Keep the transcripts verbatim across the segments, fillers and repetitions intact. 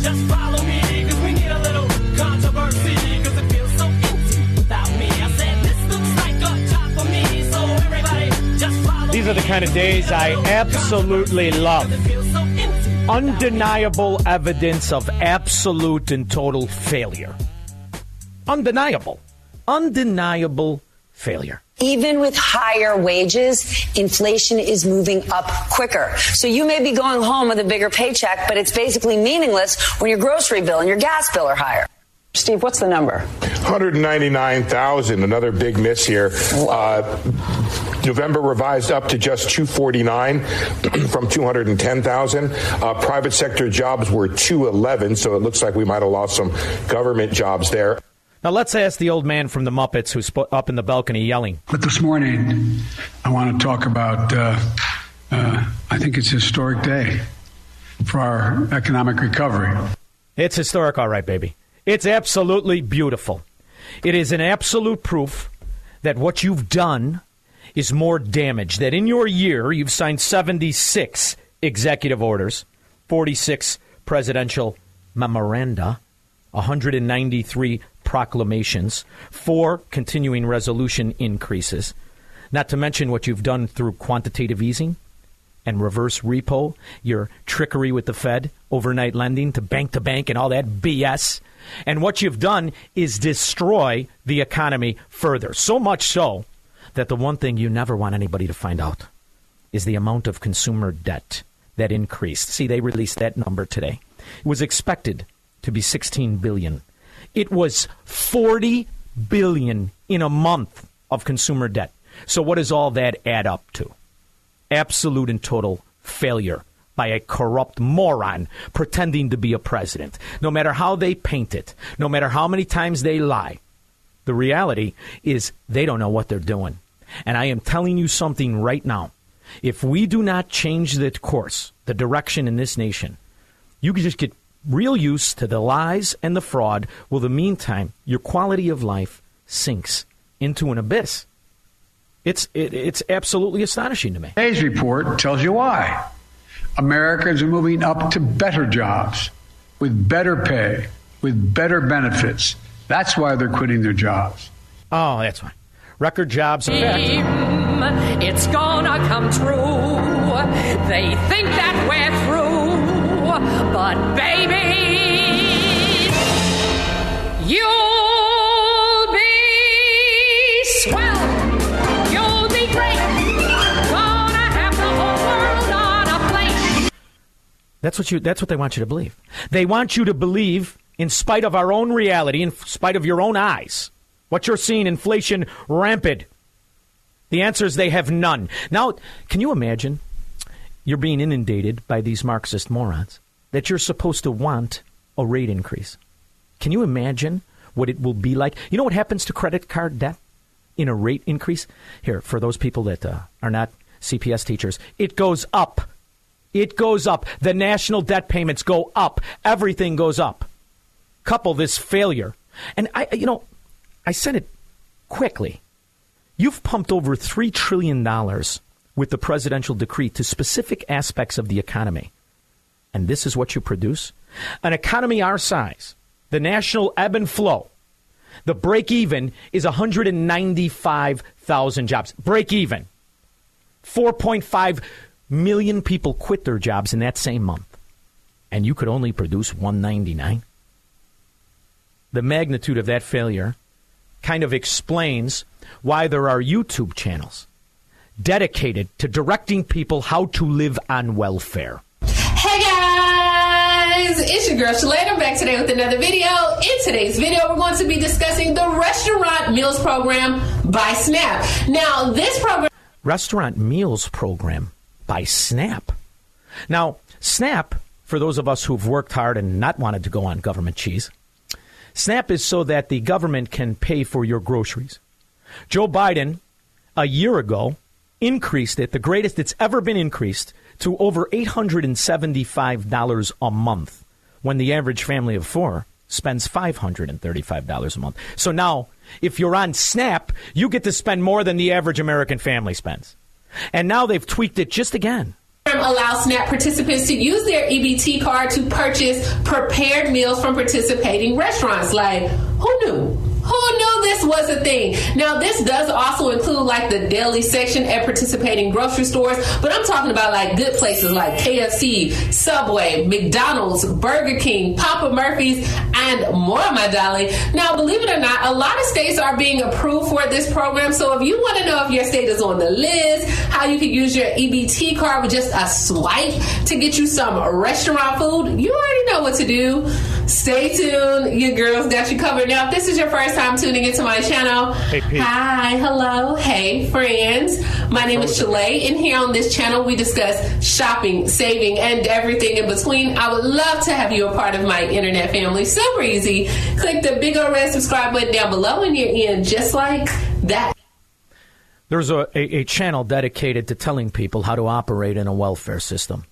just follow me, because we need a little controversy, because it feels so empty without me. I said, this looks like a job for me, so everybody just follow me. These are the kind of days I absolutely love. Undeniable evidence of absolute and total failure. Undeniable. Undeniable failure. Even with higher wages, inflation is moving up quicker. So you may be going home with a bigger paycheck, but it's basically meaningless when your grocery bill and your gas bill are higher. Steve, what's the number? one hundred ninety-nine thousand, another big miss here. Uh, November revised up to just two forty-nine from two hundred ten thousand. Uh, private sector jobs were two eleven, so it looks like we might have lost some government jobs there. Now, let's ask the old man from the Muppets who's up in the balcony yelling. But this morning, I want to talk about, uh, uh, I think it's a historic day for our economic recovery. It's historic, all right, baby. It's absolutely beautiful. It is an absolute proof that what you've done is more damage. That in your year, you've signed seventy-six executive orders, forty-six presidential memoranda, one hundred ninety-three proclamations, four continuing resolution increases, not to mention what you've done through quantitative easing and reverse repo, your trickery with the Fed, overnight lending to bank to bank and all that B S. And what you've done is destroy the economy further, so much so that the one thing you never want anybody to find out is the amount of consumer debt that increased. See, they released that number today. It was expected to be sixteen billion dollars. It was forty billion dollars in a month of consumer debt. So what does all that add up to? Absolute and total failure by a corrupt moron pretending to be a president. No matter how they paint it, no matter how many times they lie, the reality is they don't know what they're doing. And I am telling you something right now. If we do not change the course, the direction in this nation, you can just get real use to the lies and the fraud. Well, in the meantime, your quality of life sinks into an abyss. It's it, it's absolutely astonishing to me. Today's report tells you why. Americans are moving up to better jobs, with better pay, with better benefits. That's why they're quitting their jobs. Oh, that's why. Record jobs are back. It's gonna come true. They think that we're through. But baby, you'll be swell, you'll be great, gonna have the whole world on a plate. That's what you. That's what they want you to believe. They want you to believe, in spite of our own reality, in spite of your own eyes, what you're seeing, inflation rampant. The answer is they have none. Now, can you imagine? You're being inundated by these Marxist morons that you're supposed to want a rate increase. Can you imagine what it will be like? You know what happens to credit card debt in a rate increase? Here, for those people that uh, are not C P S teachers, it goes up. It goes up. The national debt payments go up. Everything goes up. Couple this failure. And, I, you know, I said it quickly. You've pumped over three trillion dollars with the presidential decree to specific aspects of the economy. And this is what you produce? An economy our size, the national ebb and flow, the break even is one hundred ninety-five thousand jobs. Break even. four point five million people quit their jobs in that same month. and you could only produce one ninety-nine? The magnitude of that failure kind of explains why there are YouTube channels dedicated to directing people how to live on welfare. Hey guys, it's your girl Shalane. I'm back today with another video. In today's video, we're going to be discussing the Restaurant Meals Program by SNAP. Now, this program... Restaurant Meals Program by SNAP. Now, SNAP, for those of us who've worked hard and not wanted to go on government cheese, SNAP is so that the government can pay for your groceries. Joe Biden, a year ago, increased it, the greatest it's ever been increased, to over eight hundred seventy-five dollars a month, when the average family of four spends five hundred thirty-five dollars a month. So now, if you're on SNAP, you get to spend more than the average American family spends. And now they've tweaked it just again. Allow SNAP participants to use their E B T card to purchase prepared meals from participating restaurants. Like, who knew? Who knew this was a thing? Now, this does also include, like, the deli section at participating grocery stores, but I'm talking about, like, good places like K F C, Subway, McDonald's, Burger King, Papa Murphy's, and more, my darling. Now, believe it or not, a lot of states are being approved for this program, so if you want to know if your state is on the list, how you can use your E B T card with just a swipe to get you some restaurant food, you already know what to do. Stay tuned. Your girls got you covered. Now, if this is your first time tuning into my channel, hey, hi, hello, hey friends, my name is Shalay, and here on this channel we discuss shopping, saving, and everything in between. I would love to have you a part of my internet family. Super easy. Click the big old red subscribe button down below and you're in just like that. There's a, a, a channel dedicated to telling people how to operate in a welfare system.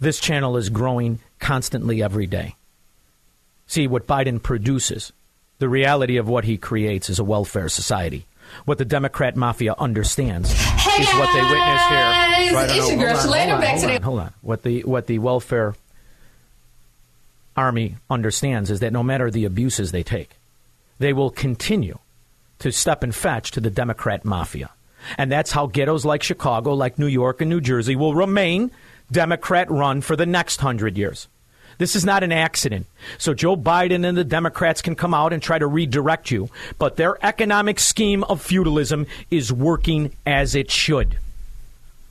This channel is growing constantly every day. See, what Biden produces, the reality of what he creates, is a welfare society. What the Democrat mafia understands hey is guys. What they witnessed here. Right, it's your girl Shalane back today. Hold on. What the what the welfare army understands is that no matter the abuses they take, they will continue to step and fetch to the Democrat mafia. And that's how ghettos like Chicago, like New York and New Jersey will remain Democrat-run for the next hundred years. This is not an accident. So Joe Biden and the Democrats can come out and try to redirect you, but their economic scheme of feudalism is working as it should.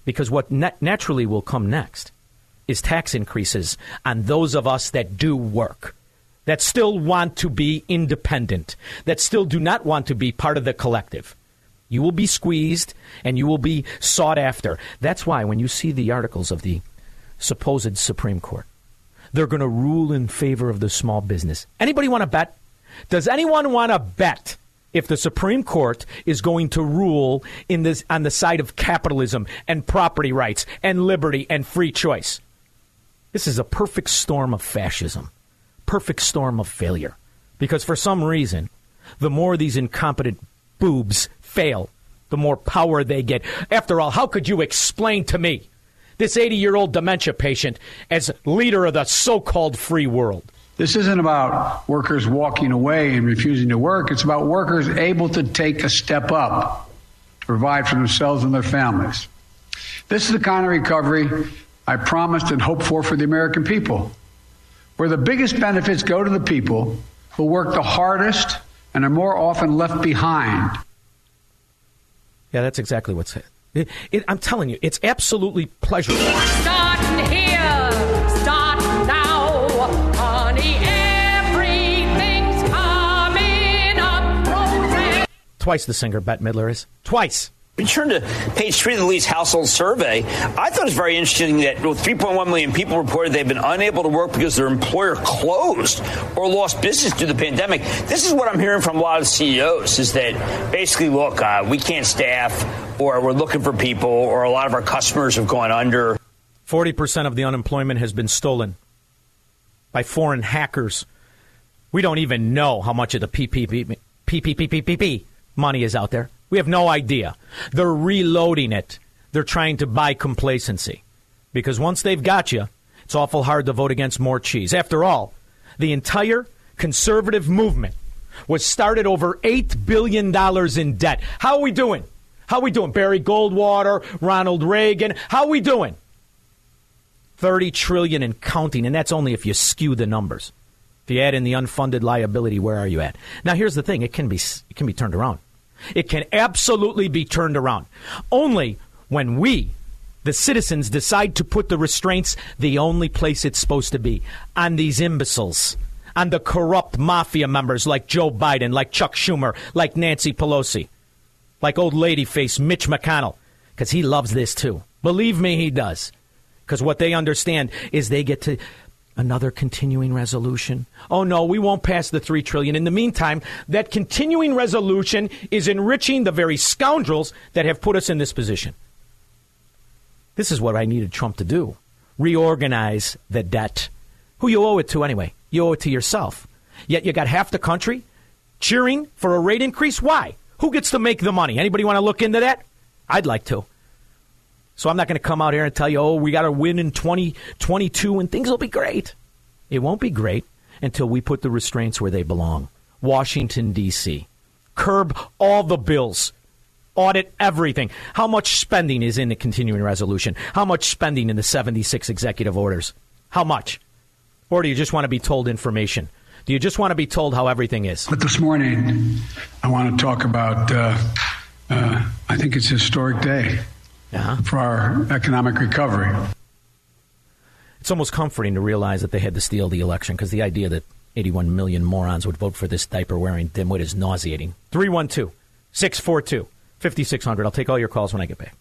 Because what nat- naturally will come next is tax increases on those of us that do work, that still want to be independent, that still do not want to be part of the collective. You will be squeezed and you will be sought after. That's why when you see the articles of the supposed Supreme Court, they're going to rule in favor of the small business. Anybody want to bet? Does anyone want to bet if the Supreme Court is going to rule in this on the side of capitalism and property rights and liberty and free choice? This is a perfect storm of fascism, perfect storm of failure, because for some reason, the more these incompetent boobs fail, the more power they get. After all, how could you explain to me this eighty-year-old dementia patient as leader of the so-called free world? This isn't about workers walking away and refusing to work. It's about workers able to take a step up to provide for themselves and their families. This is the kind of recovery I promised and hoped for for the American people, where the biggest benefits go to the people who work the hardest and are more often left behind. Yeah, that's exactly what's happening. It, it, I'm telling you, it's absolutely pleasurable. Start here, start now, honey, everything's coming up. Program. Twice the singer Bette Midler is. Twice. Return to page three of the Lee's Household Survey. I thought it was very interesting that three point one million people reported they've been unable to work because their employer closed or lost business due to the pandemic. This is what I'm hearing from a lot of C E Os, is that basically, look, uh, we can't staff, or we're looking for people, or a lot of our customers have gone under. forty percent of the unemployment has been stolen by foreign hackers. We don't even know how much of the P P P money is out there. We have no idea. They're reloading it. They're trying to buy complacency. Because once they've got you, it's awful hard to vote against more cheese. After all, the entire conservative movement was started over eight billion dollars in debt. How are we doing? How are we doing? Barry Goldwater, Ronald Reagan. How are we doing? thirty trillion dollars and counting, and that's only if you skew the numbers. If you add in the unfunded liability, where are you at? Now, here's the thing. It can be it can be turned around. It can absolutely be turned around. Only when we, the citizens, decide to put the restraints the only place it's supposed to be, on these imbeciles, on the corrupt mafia members like Joe Biden, like Chuck Schumer, like Nancy Pelosi, like old lady face Mitch McConnell, because he loves this too. Believe me, he does. Because what they understand is they get to another continuing resolution. Oh, no, we won't pass the three trillion dollars. In the meantime, that continuing resolution is enriching the very scoundrels that have put us in this position. This is what I needed Trump to do. Reorganize the debt. Who you owe it to anyway? You owe it to yourself. Yet you got half the country cheering for a rate increase. Why? Who gets to make the money? Anybody want to look into that? I'd like to. So I'm not going to come out here and tell you, oh, we got to win in twenty twenty-two and things will be great. It won't be great until we put the restraints where they belong. Washington, D C. Curb all the bills. Audit everything. How much spending is in the continuing resolution? How much spending in the seventy-six executive orders? How much? Or do you just want to be told information? Do you just want to be told how everything is? But this morning, I want to talk about, uh, uh, I think it's a historic day uh-huh. for our economic recovery. It's almost comforting to realize that they had to steal the election, because the idea that eighty-one million morons would vote for this diaper-wearing dimwit is nauseating. three one two, six four two fifty-six hundred. I'll take all your calls when I get back.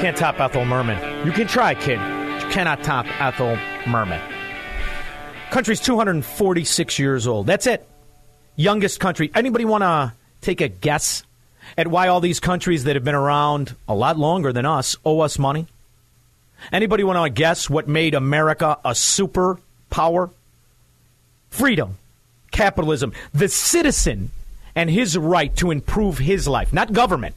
Can't top Ethel Merman. You can try, kid. You cannot top Ethel Merman. Country's two hundred forty-six years old. That's it. Youngest country. Anybody want to take a guess at why all these countries that have been around a lot longer than us owe us money? Anybody want to guess what made America a superpower? Freedom, capitalism, the citizen and his right to improve his life, not government.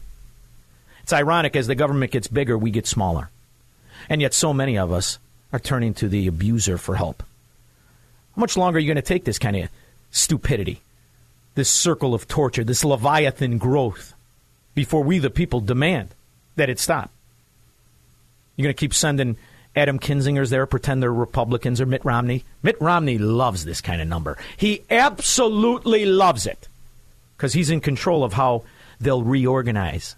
It's ironic, as the government gets bigger, we get smaller. And yet so many of us are turning to the abuser for help. How much longer are you going to take this kind of stupidity, this circle of torture, this Leviathan growth, before we, the people, demand that it stop? You're going to keep sending Adam Kinzinger's there, pretend they're Republicans, or Mitt Romney. Mitt Romney loves this kind of number. He absolutely loves it, because he's in control of how they'll reorganize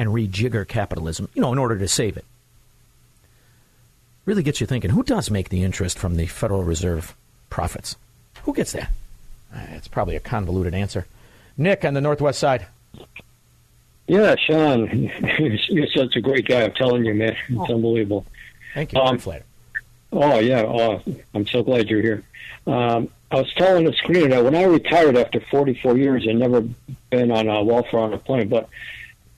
and rejigger capitalism, you know, in order to save it. Really gets you thinking, who does make the interest from the Federal Reserve profits? Who gets that? It's probably a convoluted answer. Nick on the Northwest side. Yeah, Sean, you're such a great guy. I'm telling you, man. It's oh. unbelievable. Thank you. Um, oh, yeah. Oh, I'm so glad you're here. Um, I was telling the screener that when I retired after forty-four years, I'd never been on a welfare on a plane. But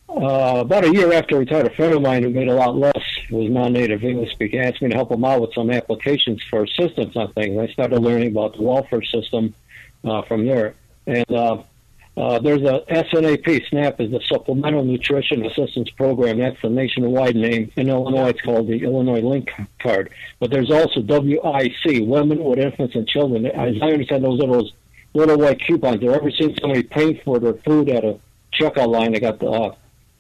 uh, about a year after I retired, a friend of mine who made a lot less, was non-native English speaking, asked me to help him out with some applications for assistance on things. I started learning about the welfare system uh, from there. And uh, uh, there's a S N A P. SNAP is the Supplemental Nutrition Assistance Program. That's the nationwide name. In Illinois, it's called the Illinois Link Card. But there's also W I C, Women with Infants and Children. As I understand, those are those little white coupons. Have you ever seen somebody pay for their food at a checkout line? They got the uh,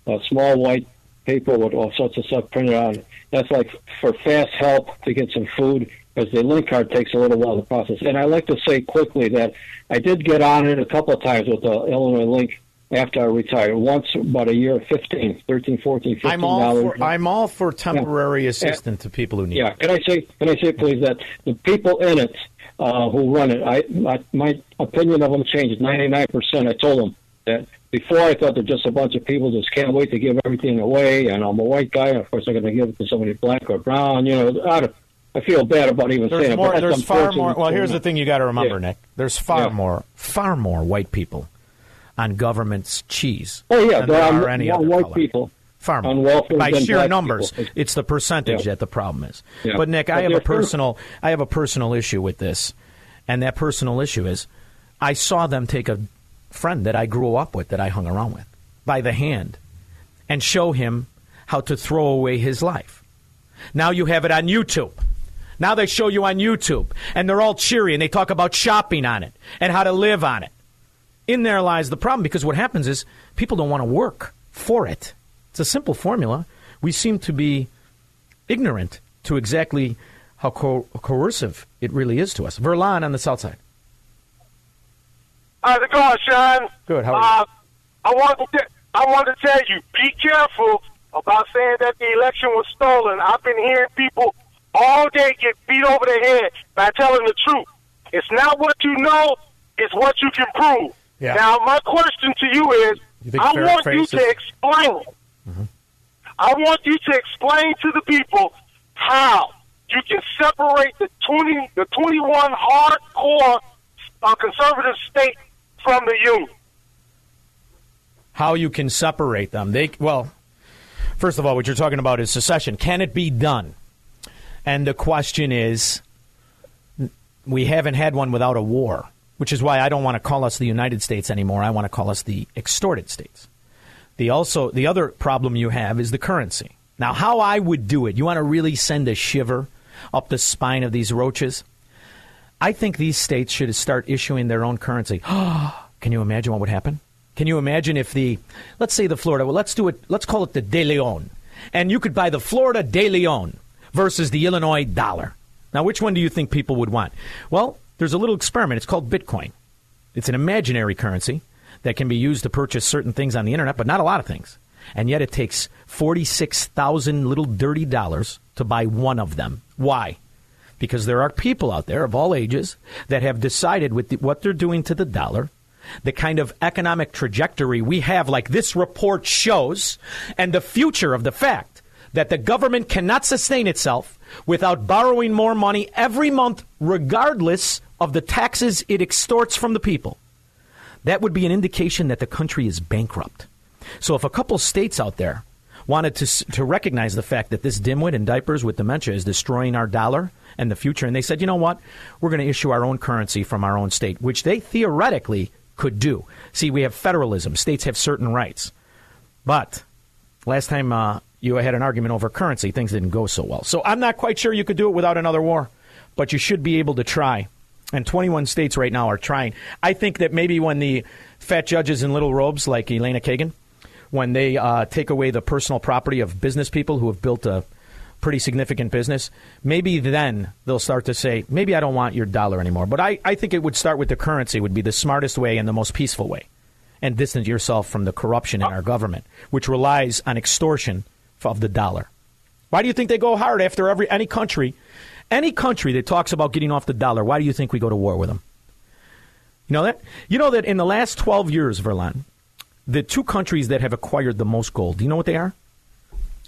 uh, small white paper with all sorts of stuff printed on it. That's like for fast help to get some food, because the link card takes a little while to process. And I like to say quickly that I did get on it a couple of times with the Illinois Link after I retired. Once, about a year, fifteen, thirteen, fourteen, fifteen dollars. I'm all for, I'm all for temporary yeah. assistance to people who need yeah. it. Yeah, can I say, can I say, please, that the people in it uh, who run it, I, I my opinion of them changed ninety-nine percent. I told them that before I thought they're just a bunch of people just can't wait to give everything away, and I'm a white guy, and of course I'm going to give it to somebody black or brown, you know, out of I feel bad about even there's saying more, it. But there's far more. Well, here's the thing you got to remember, yeah. Nick. There's far yeah. more, far more white people on government's cheese. Oh yeah, than there are on, any on other white color. People. Far more. On welfare by sheer numbers, people. It's the percentage yeah. that the problem is. Yeah. But Nick, but I have a personal, true. I have a personal issue with this, and that personal issue is, I saw them take a friend that I grew up with, that I hung around with, by the hand, and show him how to throw away his life. Now you have it on YouTube. Now they show you on YouTube, and they're all cheery, and they talk about shopping on it and how to live on it. In there lies the problem, because what happens is people don't want to work. for it. It's a simple formula. We seem to be ignorant to exactly how co- coercive it really is to us. Verlan on the south side. How's it going, Sean? Good. How are uh, you? I want to I want to tell you, be careful about saying that the election was stolen. I've been hearing people all day get beat over the head by telling the truth. It's not what you know, it's what you can prove. Yeah. Now, my question to you is, you I want you is- to explain it. Mm-hmm. I want you to explain to the people how you can separate the twenty, the twenty-one hardcore uh, conservative state from the union. How you can separate them? They well, first of all, what you're talking about is secession. Can it be done? And the question is, we haven't had one without a war, which is why I don't want to call us the United States anymore. I want to call us the extorted states. The also the other problem you have is the currency. Now, how I would do it, you want to really send a shiver up the spine of these roaches? I think these states should start issuing their own currency. Can you imagine what would happen? Can you imagine if the, let's say the Florida, well, let's do it, let's call it the De Leon. And you could buy the Florida De Leon versus the Illinois dollar. Now, which one do you think people would want? Well, there's a little experiment. It's called Bitcoin. It's an imaginary currency that can be used to purchase certain things on the internet, but not a lot of things. And yet it takes forty-six thousand little dirty dollars to buy one of them. Why? Because there are people out there of all ages that have decided with the, what they're doing to the dollar, the kind of economic trajectory we have, like this report shows, and the future of the fact that the government cannot sustain itself without borrowing more money every month, regardless of the taxes it extorts from the people. That would be an indication that the country is bankrupt. So if a couple states out there wanted to to recognize the fact that this dimwit in diapers with dementia is destroying our dollar and the future, and they said, you know what, we're going to issue our own currency from our own state, which they theoretically could do. See, we have federalism. States have certain rights. But last time uh, you had an argument over currency, things didn't go so well. So I'm not quite sure you could do it without another war, but you should be able to try. And twenty-one states right now are trying. I think that maybe when the fat judges in little robes like Elena Kagan, when they uh, take away the personal property of business people who have built a pretty significant business, maybe then they'll start to say, maybe I don't want your dollar anymore. But I, I think it would start with the currency would be the smartest way and the most peaceful way. And distance yourself from the corruption in our government, which relies on extortion of the dollar. Why do you think they go hard after every any country? Any country that talks about getting off the dollar, why do you think we go to war with them? You know that? You know that in the last twelve years, Verlan, the two countries that have acquired the most gold, do you know what they are?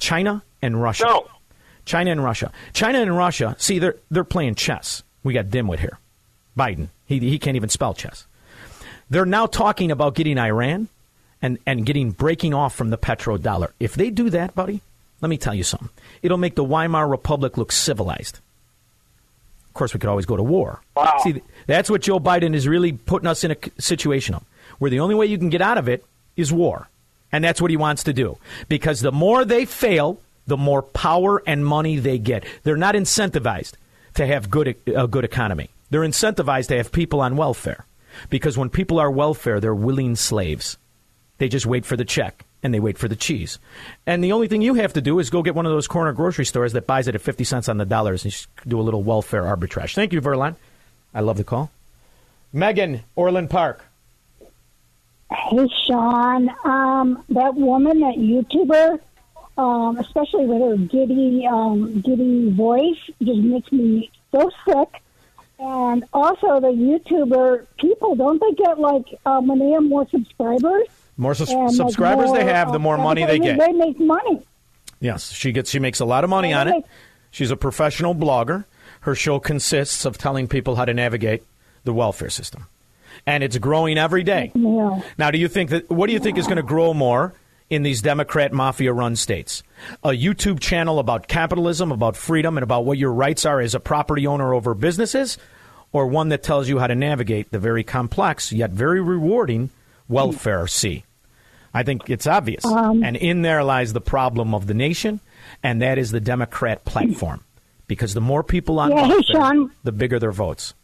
China and Russia. No. China and Russia. China and Russia, see, they're they're playing chess. We got dimwit here. Biden, he he can't even spell chess. They're now talking about getting Iran and, and getting breaking off from the petrodollar. If they do that, buddy, let me tell you something. It'll make the Weimar Republic look civilized. Of course, we could always go to war. Wow. See, that's what Joe Biden is really putting us in a situation of, where the only way you can get out of it is war. And that's what he wants to do, because the more they fail, the more power and money they get. They're not incentivized to have good a good economy. They're incentivized to have people on welfare, because when people are welfare, they're willing slaves. They just wait for the check and they wait for the cheese. And the only thing you have to do is go get one of those corner grocery stores that buys it at fifty cents on the dollars and do a little welfare arbitrage. Thank you, Verlan. I love the call. Megan, Orland Park. Hey, Sean. Um, that woman, that YouTuber, um, especially with her giddy, um, giddy voice, just makes me so sick. And also the YouTuber people, don't they get like um, when they have more subscribers? More su- subscribers like more, they have, the more uh, money they, they get. They make money. Yes, she gets. She makes a lot of money on it. She's a professional blogger. Her show consists of telling people how to navigate the welfare system, and it's growing every day. Yeah. Now, do you think that? What do you yeah. think is going to grow more in these Democrat mafia-run states? A YouTube channel about capitalism, about freedom, and about what your rights are as a property owner over businesses, or one that tells you how to navigate the very complex yet very rewarding welfare sea? I think it's obvious. Um, and in there lies the problem of the nation, and that is the Democrat platform. Because the more people on yeah, welfare, hey, Sean, the bigger their votes.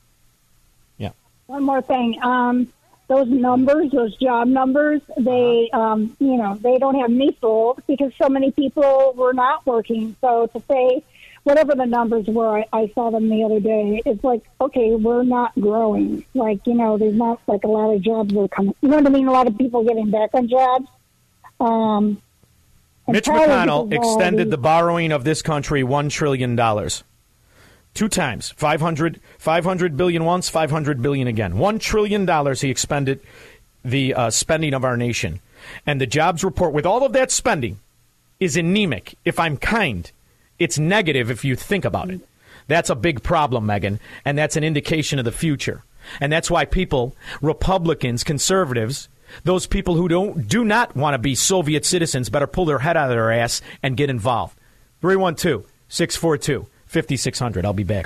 Yeah. One more thing. Um, those numbers, those job numbers, they, uh-huh. um, you know, they don't have me fooled because so many people were not working. So to say whatever the numbers were, I, I saw them the other day. It's like, okay, we're not growing. Like, you know, there's not like a lot of jobs that are coming. You know what I mean? A lot of people getting back on jobs. Um, Mitch McConnell extended the borrowing of this country one trillion dollars. Two times, five hundred, five hundred billion once, five hundred billion again. one trillion dollars he expended the uh, spending of our nation. And the jobs report with all of that spending is anemic. If I'm kind, it's negative if you think about it. That's a big problem, Megan, and that's an indication of the future. And that's why people, Republicans, conservatives, those people who don't do not want to be Soviet citizens better pull their head out of their ass and get involved. three one two, six four two, five six zero zero. I'll be back.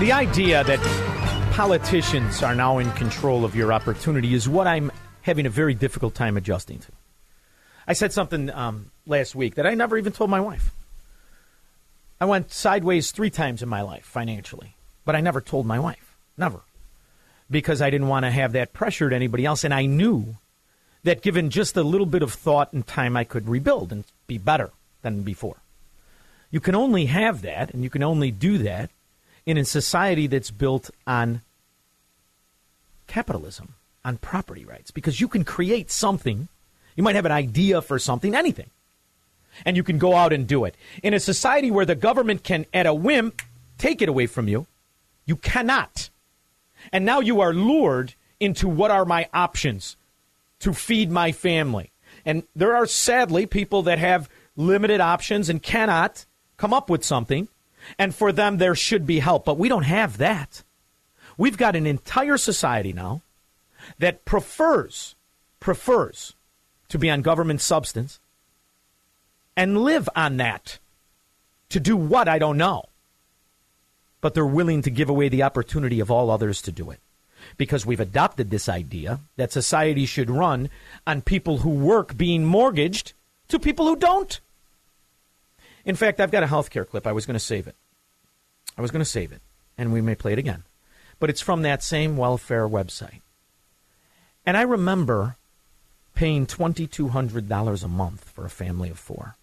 The idea that politicians are now in control of your opportunity is what I'm having a very difficult time adjusting to. I said something um, last week that I never even told my wife. I went sideways three times in my life financially, but I never told my wife. Never. Because I didn't want to have that pressure to anybody else, and I knew that given just a little bit of thought and time, I could rebuild and be better than before. You can only have that, and you can only do that in a society that's built on capitalism, on property rights, because you can create something. You might have an idea for something, anything, and you can go out and do it. In a society where the government can, at a whim, take it away from you, you cannot. And now you are lured into what are my options to feed my family. And there are, sadly, people that have limited options and cannot come up with something. And for them, there should be help. But we don't have that. We've got an entire society now that prefers, prefers to be on government substance and live on that. To do what, I don't know. But they're willing to give away the opportunity of all others to do it. Because we've adopted this idea that society should run on people who work being mortgaged to people who don't. In fact, I've got a healthcare clip. I was going to save it. I was going to save it, and we may play it again. But it's from that same welfare website. And I remember paying two thousand two hundred dollars a month for a family of four.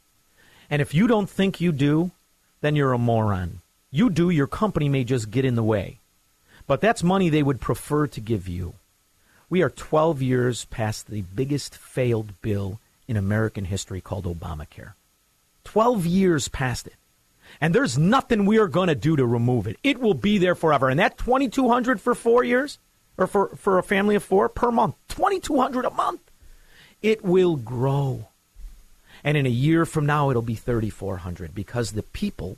And if you don't think you do, then you're a moron. You do, your company may just get in the way. But that's money they would prefer to give you. We are twelve years past the biggest failed bill in American history called Obamacare. twelve years past it. And there's nothing we are going to do to remove it. It will be there forever. And that two thousand two hundred dollars for four years, or for, for a family of four per month, two thousand two hundred dollars a month, it will grow. And in a year from now, it'll be three thousand four hundred dollars because the people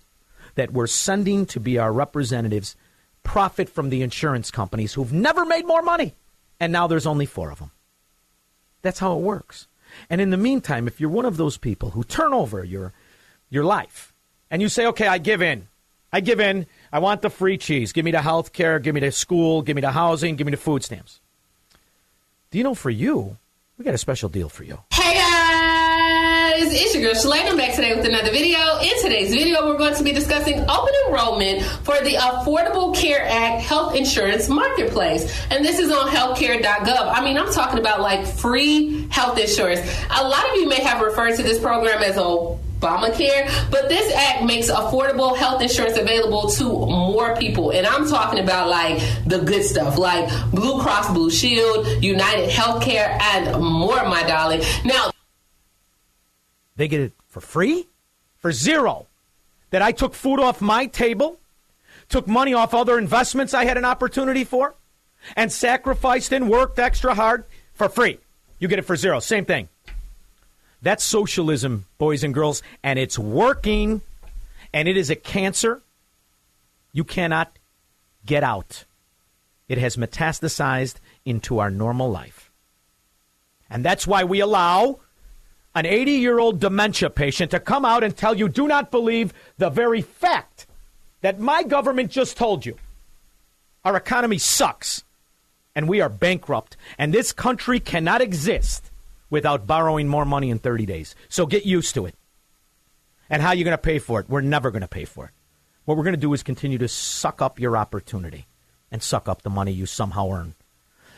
that we're sending to be our representatives profit from the insurance companies who've never made more money. And now there's only four of them. That's how it works. And in the meantime, if you're one of those people who turn over your your life and you say, okay, I give in. I give in. I want the free cheese. Give me the health care. Give me the school. Give me the housing. Give me the food stamps. Do you know, for you, we got a special deal for you. Hey, guys. It's your girl, Shalane. I'm back today with another video. In today's video, we're going to be discussing open enrollment for the Affordable Care Act health insurance marketplace. And this is on healthcare dot gov. I mean, I'm talking about, like, free health insurance. A lot of you may have referred to this program as a Obamacare, but this act makes affordable health insurance available to more people. And I'm talking about, like, the good stuff, like Blue Cross Blue Shield, United Healthcare, and more, my darling. Now, they get it for free? For zero. That I took food off my table, took money off other investments I had an opportunity for, and sacrificed and worked extra hard for free. You get it for zero. Same thing. That's socialism, boys and girls, and it's working, and it is a cancer you cannot get out. It has metastasized into our normal life. And that's why we allow an eighty-year-old dementia patient to come out and tell you, do not believe the very fact that my government just told you. Our economy sucks, and we are bankrupt, and this country cannot exist without borrowing more money in thirty days. So get used to it. And how are you going to pay for it? We're never going to pay for it. What we're going to do is continue to suck up your opportunity and suck up the money you somehow earn.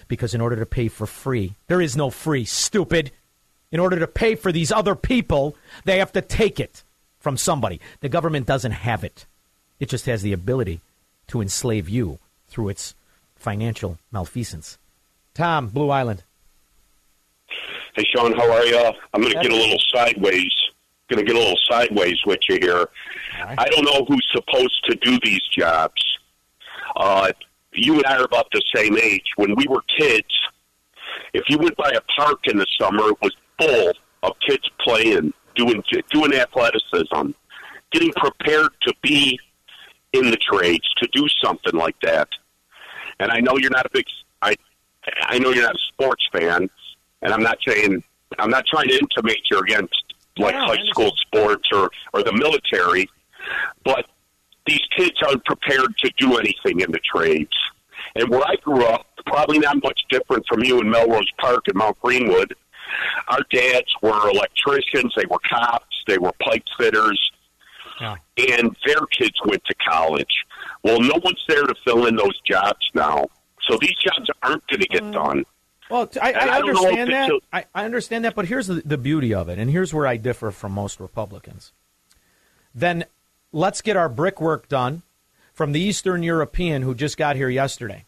Because in order to pay for free, there is no free, stupid. In order to pay for these other people, they have to take it from somebody. The government doesn't have it. It just has the ability to enslave you through its financial malfeasance. Tom, Blue Island. Hey, Sean, how are you? I'm going to get a little sideways. Going to get a little sideways with you here. Right. I don't know who's supposed to do these jobs. Uh, you and I are about the same age. When we were kids, if you went by a park in the summer, it was full of kids playing, doing doing athleticism, getting prepared to be in the trades, to do something like that. And I know you're not a big. I I know you're not a sports fan, and I'm not saying I'm not trying to intimate you're against like yeah, high school sports or, or the military, but these kids aren't prepared to do anything in the trades. And where I grew up, probably not much different from you in Melrose Park and Mount Greenwood, our dads were electricians, they were cops, they were pipe fitters, yeah. and their kids went to college. Well, no one's there to fill in those jobs now, so these jobs aren't going to get uh. done. Well, I, I, I understand that. I, I understand that, but here's the, the beauty of it, and here's where I differ from most Republicans. Then let's get our brickwork done from the Eastern European who just got here yesterday.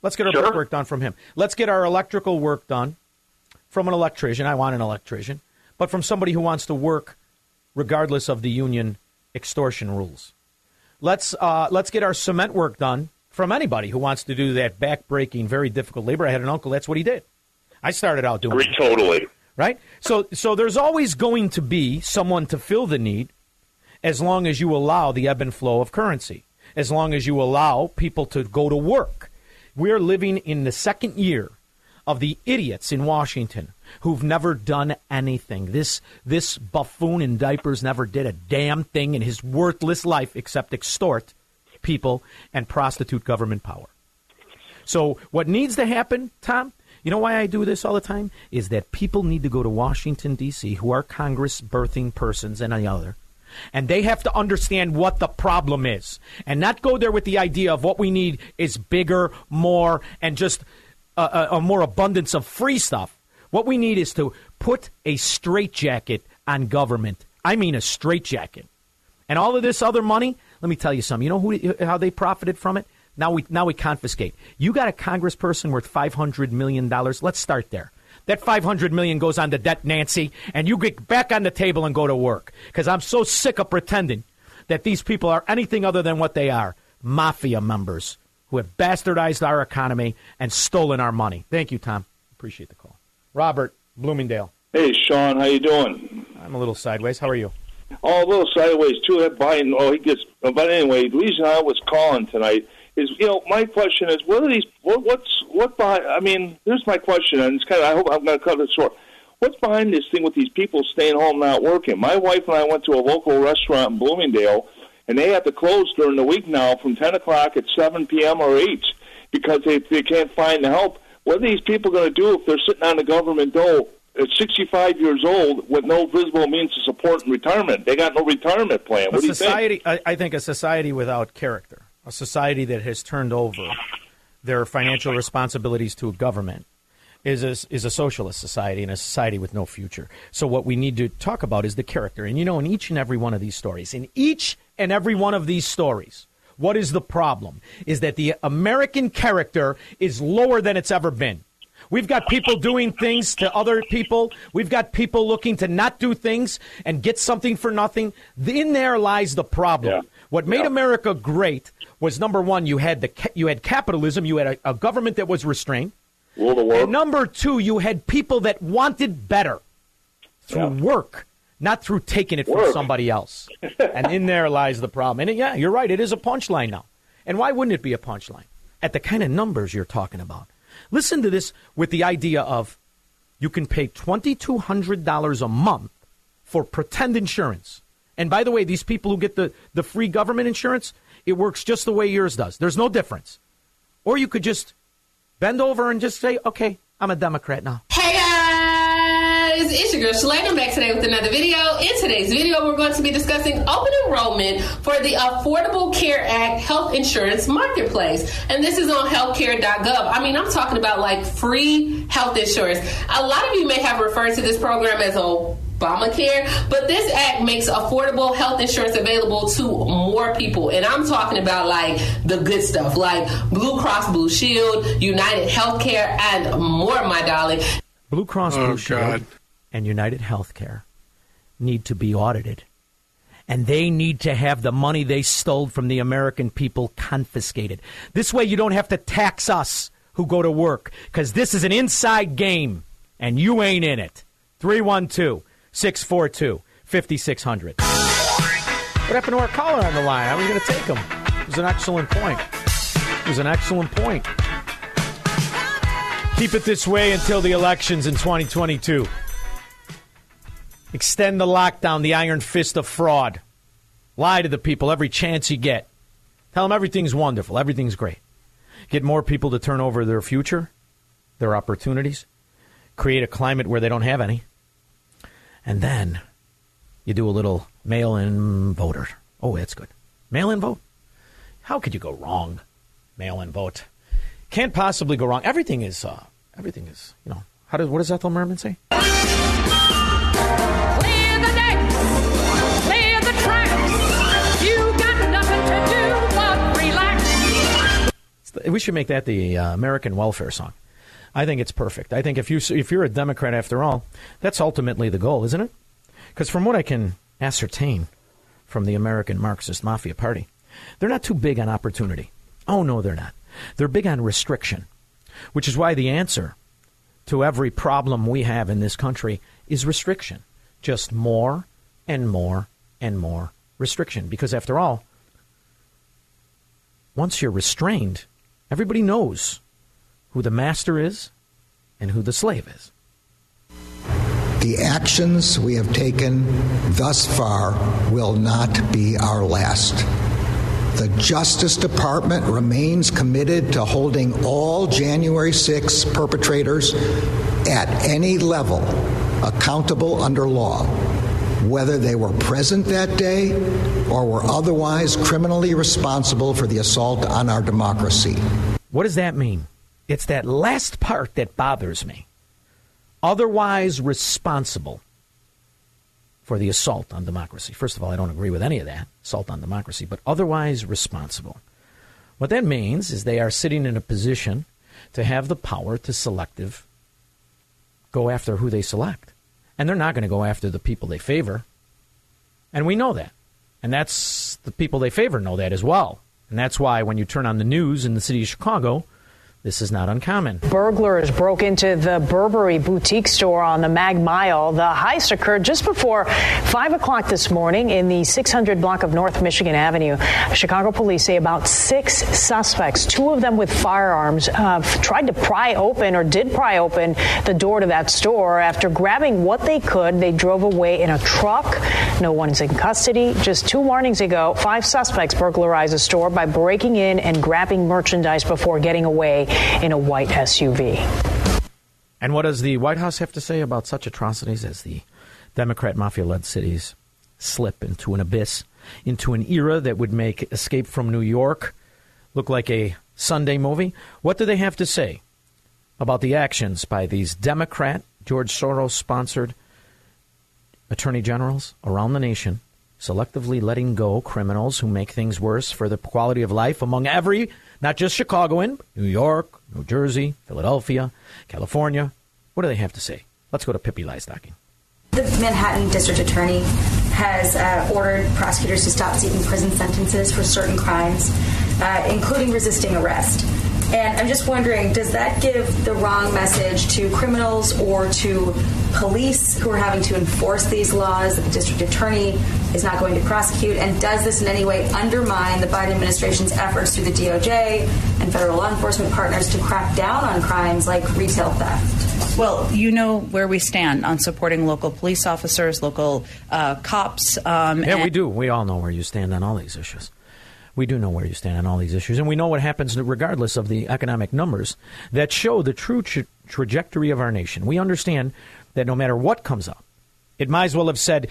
Let's get our sure. brickwork done from him. Let's get our electrical work done from an electrician. I want an electrician, but from somebody who wants to work regardless of the union extortion rules. Let's uh, let's get our cement work done from anybody who wants to do that backbreaking, very difficult labor. I had an uncle, that's what he did. I started out doing it. Totally. Right? So so there's always going to be someone to fill the need as long as you allow the ebb and flow of currency, as long as you allow people to go to work. We're living in the second year of the idiots in Washington who've never done anything. This this buffoon in diapers never did a damn thing in his worthless life except extort people and prostitute government power. So what needs to happen, Tom, you know why I do this all the time, is that people need to go to Washington, D C, who are Congress birthing persons and any other, and they have to understand what the problem is and not go there with the idea of what we need is bigger, more, and just a, a, a more abundance of free stuff. What we need is to put a straitjacket on government. I mean a straitjacket. And all of this other money, let me tell you something. You know who, how they profited from it? Now we now we confiscate. You got a congressperson worth five hundred million dollars. Let's start there. That five hundred million dollars goes on to debt, Nancy, and you get back on the table and go to work. Because I'm so sick of pretending that these people are anything other than what they are, mafia members who have bastardized our economy and stolen our money. Thank you, Tom. Appreciate the call. Robert, Bloomingdale. Hey, Sean, how you doing? I'm a little sideways. How are you? Oh, a little sideways, too. That Biden, oh, he gets... But anyway, the reason I was calling tonight is, you know, my question is, what are these... What, what's... What behind... I mean, here's my question, and it's kind of... I hope I'm going to cut it short. What's behind this thing with these people staying home not working? My wife and I went to a local restaurant in Bloomingdale, and they have to close during the week now from ten o'clock at seven p.m. or eight because they, they can't find the help. What are these people going to do if they're sitting on the government dole at sixty-five years old with no visible means to support retirement? They got no retirement plan. What do you think? I, I think a society without character, a society that has turned over their financial responsibilities to a government, is a, is a socialist society and a society with no future. So what we need to talk about is the character. And, you know, in each and every one of these stories, in each and every one of these stories, what is the problem? Is that the American character is lower than it's ever been. We've got people doing things to other people. We've got people looking to not do things and get something for nothing. In there lies the problem. Yeah. What made yeah. America great was, number one, you had the you had capitalism. You had a, a government that was restrained. World of War. And number two, you had people that wanted better through yeah. work, not through taking it work. from somebody else. And in there lies the problem. And, yeah, you're right. It is a punchline now. And why wouldn't it be a punchline? At the kind of numbers you're talking about. Listen to this with the idea of you can pay two thousand two hundred dollars a month for pretend insurance. And by the way, these people who get the, the free government insurance, it works just the way yours does. There's no difference. Or you could just bend over and just say, okay, I'm a Democrat now. Hey, guys, it's your girl Shalane, I'm back today with another video. In today's video, we're going to be discussing open enrollment for the Affordable Care Act health insurance marketplace. And this is on healthcare dot gov. I mean, I'm talking about like free health insurance. A lot of you may have referred to this program as a Obamacare, but this act makes affordable health insurance available to more people. And I'm talking about like the good stuff, like Blue Cross Blue Shield, United Healthcare, and more, my darling. Blue Cross oh, Blue Shield God. and United Healthcare need to be audited. And they need to have the money they stole from the American people confiscated. This way you don't have to tax us who go to work, because this is an inside game, and you ain't in it. three one two, six four two, five six zero zero. What happened to our caller on the line? How are we going to take him? It was an excellent point. It was an excellent point. Keep it this way until the elections in twenty twenty-two. Extend the lockdown, the iron fist of fraud. Lie to the people every chance you get. Tell them everything's wonderful, everything's great. Get more people to turn over their future, their opportunities. Create a climate where they don't have any. And then you do a little mail-in voter. Oh, that's good. Mail-in vote? How could you go wrong? Mail-in vote. Can't possibly go wrong. Everything is, uh, everything is, you know, how does, what does Ethel Merman say? Clear the decks. Clear the tracks. You got nothing to do but relax. We should make that the uh, American welfare song. I think it's perfect. I think if, you, if you're a Democrat, after all, that's ultimately the goal, isn't it? Because from what I can ascertain from the American Marxist Mafia Party, they're not too big on opportunity. Oh, no, they're not. They're big on restriction, which is why the answer to every problem we have in this country is restriction. Just more and more and more restriction. Because after all, once you're restrained, everybody knows who the master is and who the slave is. The actions we have taken thus far will not be our last. The Justice Department remains committed to holding all January sixth perpetrators at any level accountable under law, whether they were present that day or were otherwise criminally responsible for the assault on our democracy. What does that mean? It's that last part that bothers me. Otherwise responsible for the assault on democracy. First of all, I don't agree with any of that, assault on democracy, but otherwise responsible. What that means is they are sitting in a position to have the power to selective go after who they select. And they're not going to go after the people they favor. And we know that. And that's the people they favor know that as well. And that's why when you turn on the news in the city of Chicago, this is not uncommon. Burglars broke into the Burberry boutique store on the Mag Mile. The heist occurred just before five o'clock this morning in the six hundred block of North Michigan Avenue. Chicago police say about six suspects, two of them with firearms, uh, tried to pry open or did pry open the door to that store. After grabbing what they could, they drove away in a truck. No one's in custody. Just two mornings ago, five suspects burglarized a store by breaking in and grabbing merchandise before getting away in a white S U V. And what does the White House have to say about such atrocities as the Democrat mafia-led cities slip into an abyss, into an era that would make Escape from New York look like a Sunday movie? What do they have to say about the actions by these Democrat, George Soros-sponsored attorney generals around the nation, selectively letting go criminals who make things worse for the quality of life among every, not just Chicagoan, New York, New Jersey, Philadelphia, California. What do they have to say? Let's go to Pippi Lystocking. The Manhattan District Attorney has uh, ordered prosecutors to stop seeking prison sentences for certain crimes, uh, including resisting arrest. And I'm just wondering, does that give the wrong message to criminals or to police who are having to enforce these laws that the district attorney is not going to prosecute? And does this in any way undermine the Biden administration's efforts through the D O J and federal law enforcement partners to crack down on crimes like retail theft? Well, you know where we stand on supporting local police officers, local uh, cops. Um, yeah, and- we do. We all know where you stand on all these issues. We do know where you stand on all these issues, and we know what happens regardless of the economic numbers that show the true tra- trajectory of our nation. We understand that no matter what comes up, It might as well have said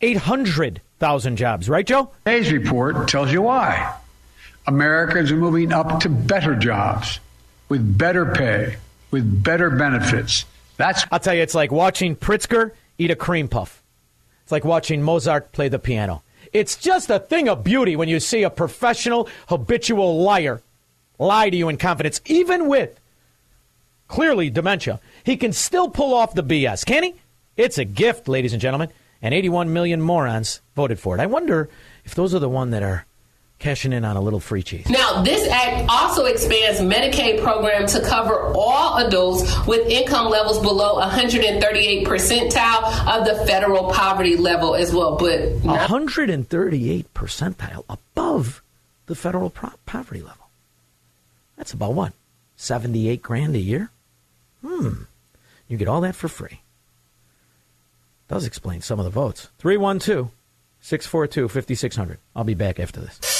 eight hundred thousand jobs. Right, Joe? Today's report tells you why. Americans are moving up to better jobs with better pay, with better benefits. That's I'll tell you, it's like watching Pritzker eat a cream puff. It's like watching Mozart play the piano. It's just a thing of beauty when you see a professional, habitual liar lie to you in confidence, even with clearly dementia. He can still pull off the B S, can he? It's a gift, ladies and gentlemen. And eighty-one million morons voted for it. I wonder if those are the ones that are cashing in on a little free cheese. Now, this act also expands Medicaid program to cover all adults with income levels below one hundred thirty-eight percentile of the federal poverty level as well. But not- one hundred thirty-eight percentile above the federal pro- poverty level. That's about what? seventy-eight grand a year? Hmm. You get all that for free. Does explain some of the votes. three one two, six four two, five six zero zero. I'll be back after this.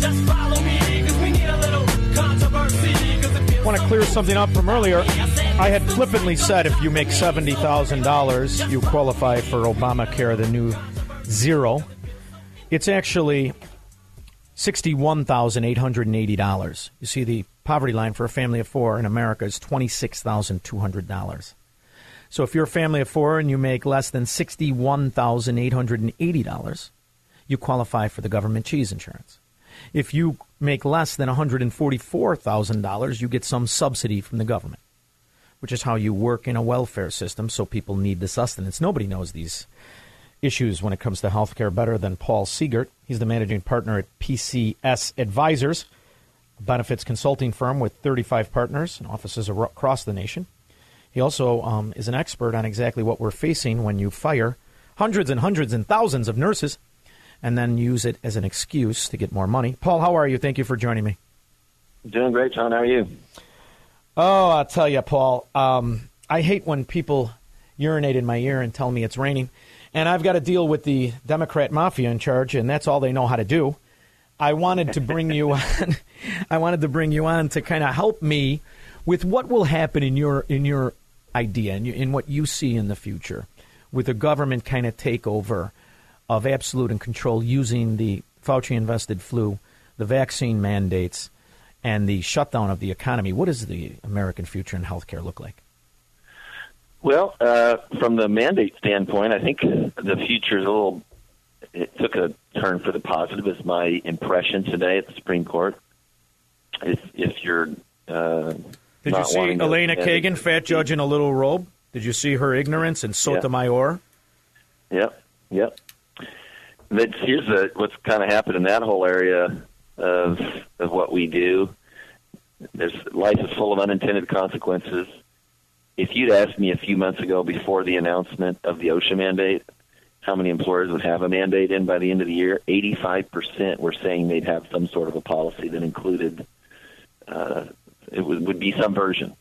just follow me, because we need a little controversy. I want to clear something up from earlier. I had flippantly said if you make seventy thousand dollars, you qualify for Obamacare, the new zero. It's actually sixty-one thousand eight hundred eighty dollars. You see, the poverty line for a family of four in America is twenty-six thousand two hundred dollars. So if you're a family of four and you make less than sixty-one thousand eight hundred eighty dollars, you qualify for the government cheese insurance. If you make less than one hundred forty-four thousand dollars, you get some subsidy from the government, which is how you work in a welfare system, so people need the sustenance. Nobody knows these issues when it comes to health care better than Paul Seegert. He's the managing partner at P C S Advisors, a benefits consulting firm with thirty-five partners and offices across the nation. He also um, is an expert on exactly what we're facing when you fire hundreds and hundreds and thousands of nurses and then use it as an excuse to get more money. Paul, how are you? Thank you for joining me. Doing great, John. How are you? Oh, I'll tell you, Paul, um, I hate when people urinate in my ear and tell me it's raining. And I've got to deal with the Democrat mafia in charge, and that's all they know how to do. I wanted to bring you on. I wanted to bring you on to kind of help me with what will happen in your in your idea and in, in what you see in the future with a government kind of takeover of absolute and control using the Fauci-invested flu, the vaccine mandates, and the shutdown of the economy. What does the American future in healthcare look like? Well, uh, from the mandate standpoint, I think the future is a little, it took a turn for the positive, is my impression today at the Supreme Court. If, if you're uh, Did not you see Elena to, Kagan, uh, fat judge in a little robe? Did you see her ignorance and Sotomayor? Yep, yep. That's, here's the, what's kind of happened in that whole area of of what we do. There's, life is full of unintended consequences. If you'd asked me a few months ago before the announcement of the OSHA mandate how many employers would have a mandate in by the end of the year, eighty-five percent were saying they'd have some sort of a policy that included uh, it would, would be some version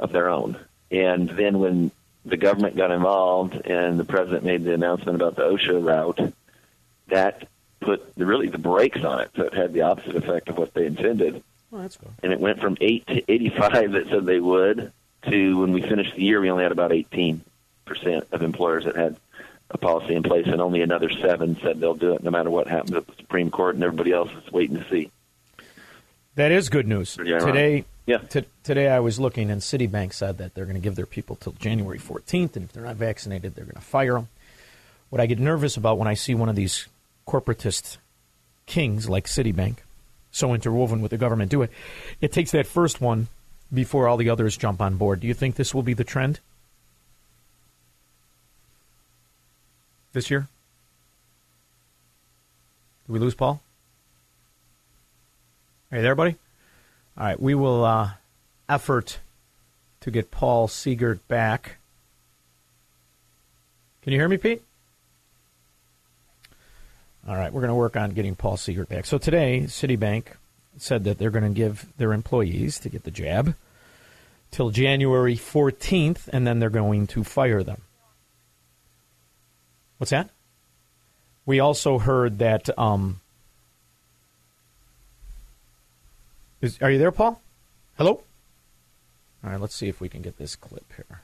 of their own. And then when the government got involved and the president made the announcement about the OSHA route, that put the, really the brakes on it, so it had the opposite effect of what they intended. Well, that's cool. And it went from eight to eighty-five that said they would, to when we finished the year, we only had about eighteen percent of employers that had a policy in place, and only another seven said they'll do it no matter what happens at the Supreme Court, and everybody else is waiting to see. That is good news. Today, yeah. t- today I was looking, and Citibank said that they're going to give their people till January fourteenth, and if they're not vaccinated, they're going to fire them. What I get nervous about when I see one of these corporatist kings like Citibank, so interwoven with the government, do it, it takes that first one before all the others jump on board. Do you think this will be the trend this year? Did we lose Paul? Are you there, buddy? All right, we will uh, effort to get Paul Seegert back. Can you hear me, Pete? All right, we're going to work on getting Paul Seegert back. So today, Citibank said that they're going to give their employees to get the jab till January fourteenth, and then they're going to fire them. What's that? We also heard that... Um, is, are you there, Paul? Hello? All right, let's see if we can get this clip here.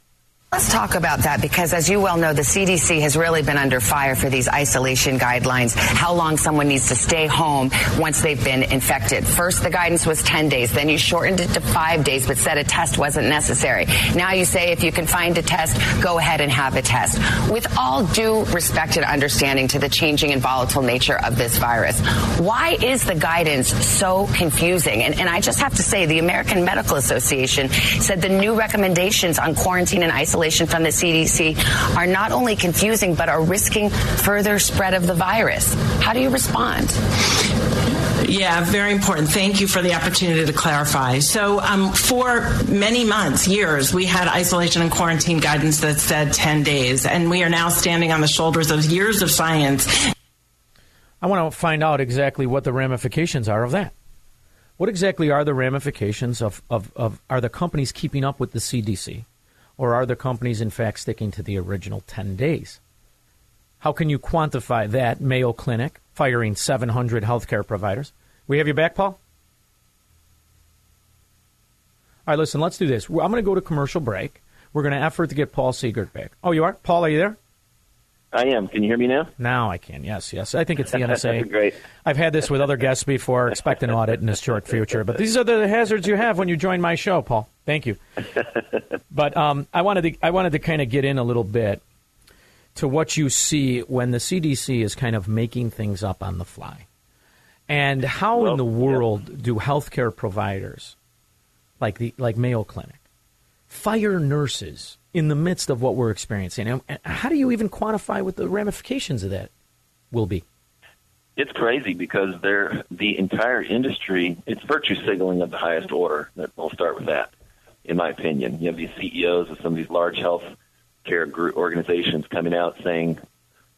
Let's talk about that because, as you well know, the C D C has really been under fire for these isolation guidelines, how long someone needs to stay home once they've been infected. First, the guidance was ten days. Then you shortened it to five days but said a test wasn't necessary. Now you say if you can find a test, go ahead and have a test. With all due respect and understanding to the changing and volatile nature of this virus, why is the guidance so confusing? And, and I just have to say the American Medical Association said the new recommendations on quarantine and isolation from the C D C are not only confusing, but are risking further spread of the virus. How do you respond? Yeah, very important. Thank you for the opportunity to clarify. So um, for many months, years, we had isolation and quarantine guidance that said ten days, and we are now standing on the shoulders of years of science. I want to find out exactly what the ramifications are of that. What exactly are the ramifications of, of, of are the companies keeping up with the C D C? Or are the companies, in fact, sticking to the original ten days? How can you quantify that? Mayo Clinic firing seven hundred healthcare providers. We have you back, Paul? All right, listen, let's do this. I'm going to go to commercial break. We're going to effort to get Paul Seegert back. Oh, you are? Paul, are you there? I am. Can you hear me now? Now I can. Yes, yes. I think it's the N S A. Great. I've had this with other guests before. Expect an audit in this short future. But these are the hazards you have when you join my show, Paul. Thank you. But um, I wanted to I wanted to kind of get in a little bit to what you see when the C D C is kind of making things up on the fly. And how well, in the world yeah. do healthcare providers like the like Mayo Clinic fire nurses in the midst of what we're experiencing? And how do you even quantify what the ramifications of that will be? It's crazy because they're, the entire industry, it's virtue signaling of the highest order. We'll start with that, in my opinion. You have these C E Os of some of these large health care group organizations coming out saying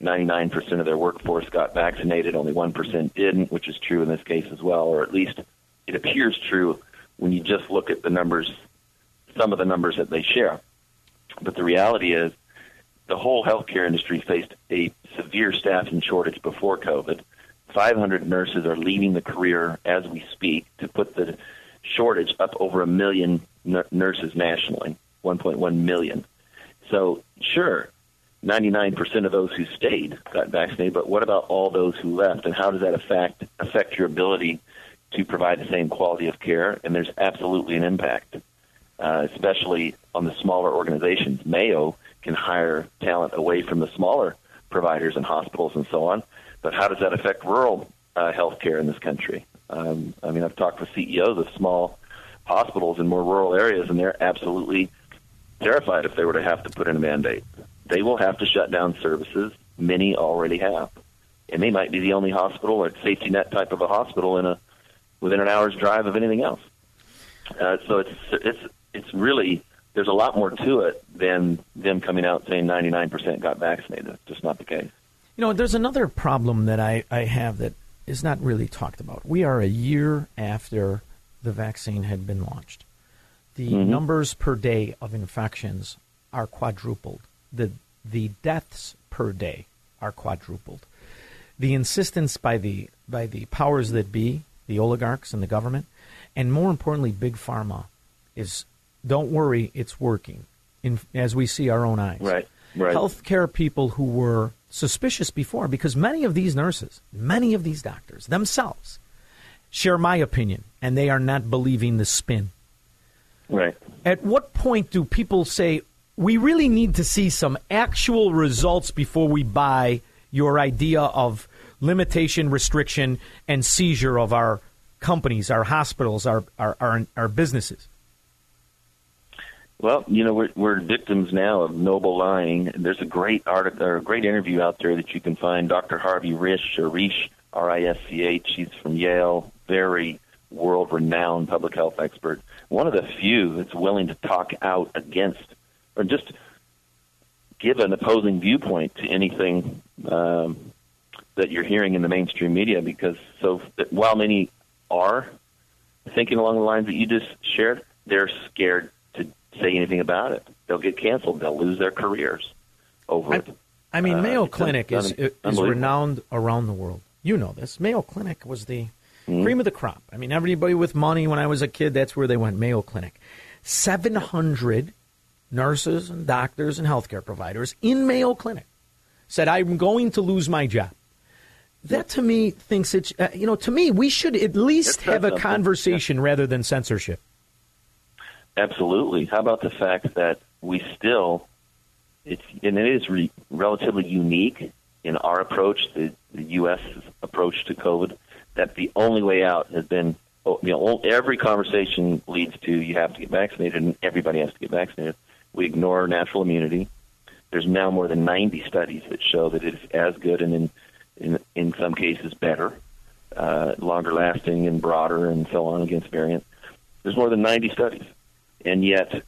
ninety-nine percent of their workforce got vaccinated, only one percent didn't, which is true in this case as well, or at least it appears true when you just look at the numbers, some of the numbers that they share. But the reality is the whole healthcare industry faced a severe staffing shortage before COVID. five hundred nurses are leaving the career as we speak to put the shortage up over a million n- nurses nationally, one point one million. So, sure, ninety-nine percent of those who stayed got vaccinated, but what about all those who left, and how does that affect, affect your ability to provide the same quality of care? And there's absolutely an impact. Uh, especially on the smaller organizations. Mayo can hire talent away from the smaller providers and hospitals and so on, but how does that affect rural uh, health care in this country? Um, I mean, I've talked with C E Os of small hospitals in more rural areas, and they're absolutely terrified if they were to have to put in a mandate. They will have to shut down services. Many already have. And they might be the only hospital or safety net type of a hospital in a within an hour's drive of anything else. Uh, so it's it's... It's really, there's a lot more to it than them coming out saying ninety-nine percent got vaccinated. It's just not the case. You know, there's another problem that I, I have that is not really talked about. We are a year after the vaccine had been launched. The mm-hmm. numbers per day of infections are quadrupled. The, the deaths per day are quadrupled. The insistence by the, by the powers that be, the oligarchs and the government, and more importantly, Big Pharma, is... Don't worry, it's working, in, as we see our own eyes. Right, right. Healthcare people who were suspicious before, because many of these nurses, many of these doctors themselves share my opinion, and they are not believing the spin. Right. At what point do people say, we really need to see some actual results before we buy your idea of limitation, restriction, and seizure of our companies, our hospitals, our our, our, our businesses? Well, you know, we're, we're victims now of noble lying. There's a great article, or a great interview out there that you can find. Doctor Harvey Risch, or Risch, R I S C H. She's from Yale, very world-renowned public health expert. One of the few that's willing to talk out against, or just give an opposing viewpoint to anything um, that you're hearing in the mainstream media, because so while many are thinking along the lines that you just shared, they're scared to say anything about it. They'll get canceled. They'll lose their careers over I, it. I mean, uh, Mayo Clinic is is renowned around the world. You know this. Mayo Clinic was the mm-hmm. cream of the crop. I mean, everybody with money when I was a kid, that's where they went, Mayo Clinic. seven hundred nurses and doctors and healthcare providers in Mayo Clinic said, I'm going to lose my job. That, to me, thinks it's, uh, you know, to me, we should at least have a conversation rather than censorship. Absolutely. How about the fact that we still, it's, and it is re, relatively unique in our approach, the, the U S approach to COVID, that the only way out has been, you know, every conversation leads to you have to get vaccinated and everybody has to get vaccinated. We ignore natural immunity. There's now more than ninety studies that show that it is as good and in in, in some cases better, uh, longer lasting and broader and so on against variants. There's more than ninety studies, and yet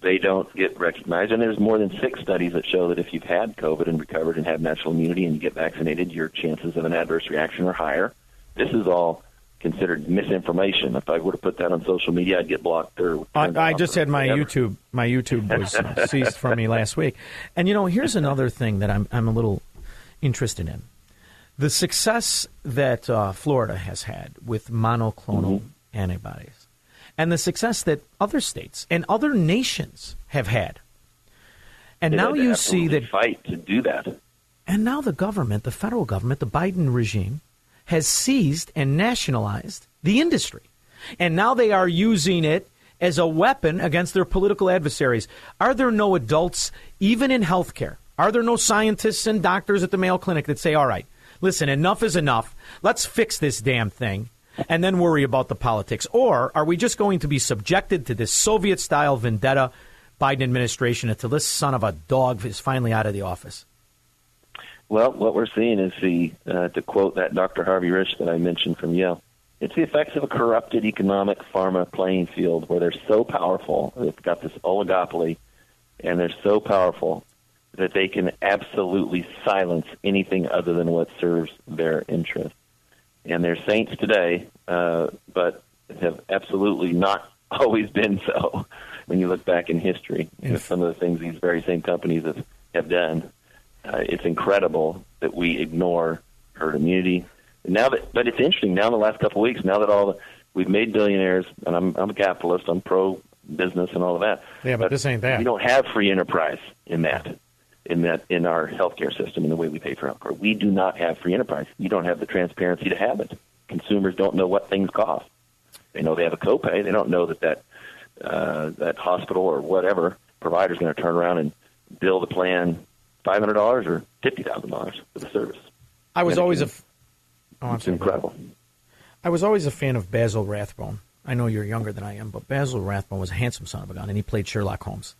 they don't get recognized. And there's more than six studies that show that if you've had COVID and recovered and have natural immunity and you get vaccinated, your chances of an adverse reaction are higher. This is all considered misinformation. If I were to put that on social media, I'd get blocked. Or I, I just or had my whatever. YouTube. My YouTube was seized from me last week. And, you know, here's another thing that I'm I'm a little interested in. The success that uh, Florida has had with monoclonal mm-hmm. antibodies, and the success that other states and other nations have had. And it now you see that fight to do that. And now the government, the federal government, the Biden regime has seized and nationalized the industry. And now they are using it as a weapon against their political adversaries. Are there no adults, even in healthcare? Are there no scientists and doctors at the Mayo Clinic that say, all right, listen, enough is enough. Let's fix this damn thing and then worry about the politics. Or are we just going to be subjected to this Soviet-style vendetta Biden administration until this son of a dog is finally out of the office? Well, what we're seeing is the, uh, to quote that Doctor Harvey Risch that I mentioned from Yale, it's the effects of a corrupted economic pharma playing field where they're so powerful, they've got this oligopoly, and they're so powerful that they can absolutely silence anything other than what serves their interest. And they're saints today, uh, but have absolutely not always been so when you look back in history. Yes. With some of the things these very same companies have, have done, uh, it's incredible that we ignore herd immunity. Now that, but it's interesting, now in the last couple of weeks, now that all the, we've made billionaires, and I'm, I'm a capitalist, I'm pro-business and all of that. Yeah, but, but this ain't that. We don't have free enterprise in that. in that in our healthcare system and the way we pay for healthcare. We do not have free enterprise. You don't have the transparency to have it. Consumers don't know what things cost. They know they have a copay. They don't know that that, uh, that hospital or whatever provider is going to turn around and bill the plan five hundred dollars or fifty thousand dollars for the service. I was and always it's, a f- oh, it's incredible. I was always a fan of Basil Rathbone. I know you're younger than I am, but Basil Rathbone was a handsome son of a gun, and he played Sherlock Holmes.